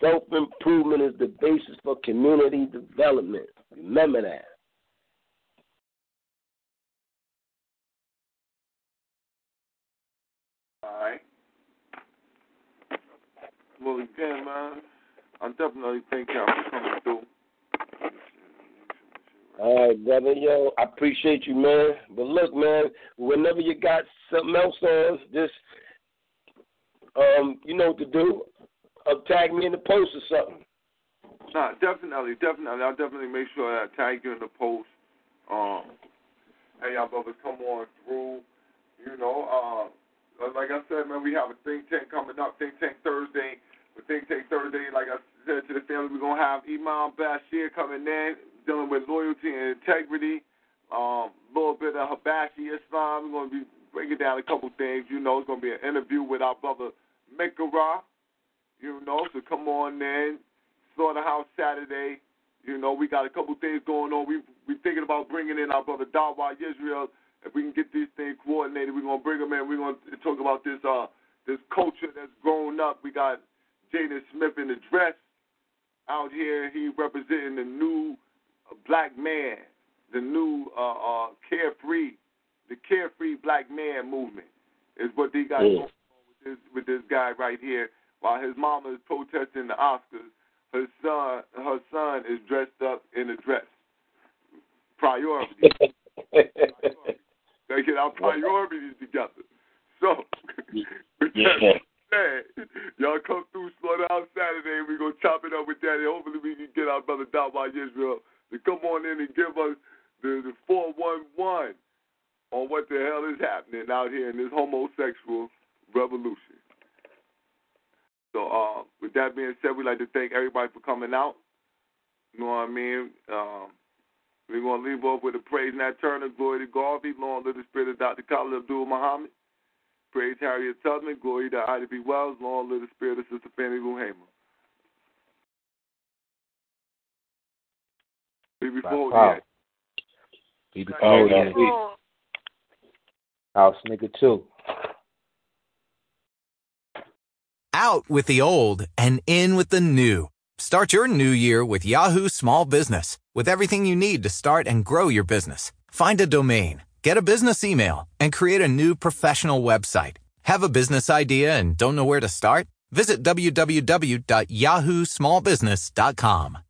Self-improvement is the basis for community development. Remember that. All right. Well, again, man, I definitely thank y'all for coming through. All right, brother, yo, I appreciate you, man. But look, man, whenever you got something else on, just, you know what to do. Tag me in the post or something. No, definitely. I'll definitely make sure that I tag you in the post. Hey, y'all, brothers, come on through. You know, like I said, man, we have a think tank coming up, Think Tank Thursday. With Think Tank Thursday, like I said to the family, we're going to have Imam Bashir coming in, dealing with loyalty and integrity, a little bit of Habashi Islam. We're going to be breaking down a couple things. You know, it's going to be an interview with our brother Mikarah. You know, so come on in. Slaughterhouse Saturday. You know, we got a couple things going on. We're thinking about bringing in our brother Dawah Israel. If we can get these things coordinated, we're going to bring them in. We're going to talk about this this culture that's grown up. We got Jaden Smith in the dress out here. He representing the new black man, the new carefree black man movement is what they got going on with this guy right here. While his mama is protesting the Oscars, her son is dressed up in a dress. Priority. They get our priorities together. So, with that said, y'all come through Slaughterhouse Saturday. We're going to chop it up with that. And hopefully we can get our brother Dawah Israel to come on in and give us the 411 on what the hell is happening out here in this homosexual revolution. So, with that being said, we'd like to thank everybody for coming out. You know what I mean? We're going to leave off with a praise Nat Turner, glory to Garvey, long live the spirit of Dr. Khalid Abdul Muhammad, praise Harriet Tubman, glory to Ida B. Wells, long live the spirit of Sister Fannie Lou Hamer. Be before that. Be before that. House nigga too. Out with the old and in with the new. Start your new year with Yahoo Small Business. With everything you need to start and grow your business, find a domain, get a business email, and create a new professional website. Have a business idea and don't know where to start? Visit www.yahoosmallbusiness.com.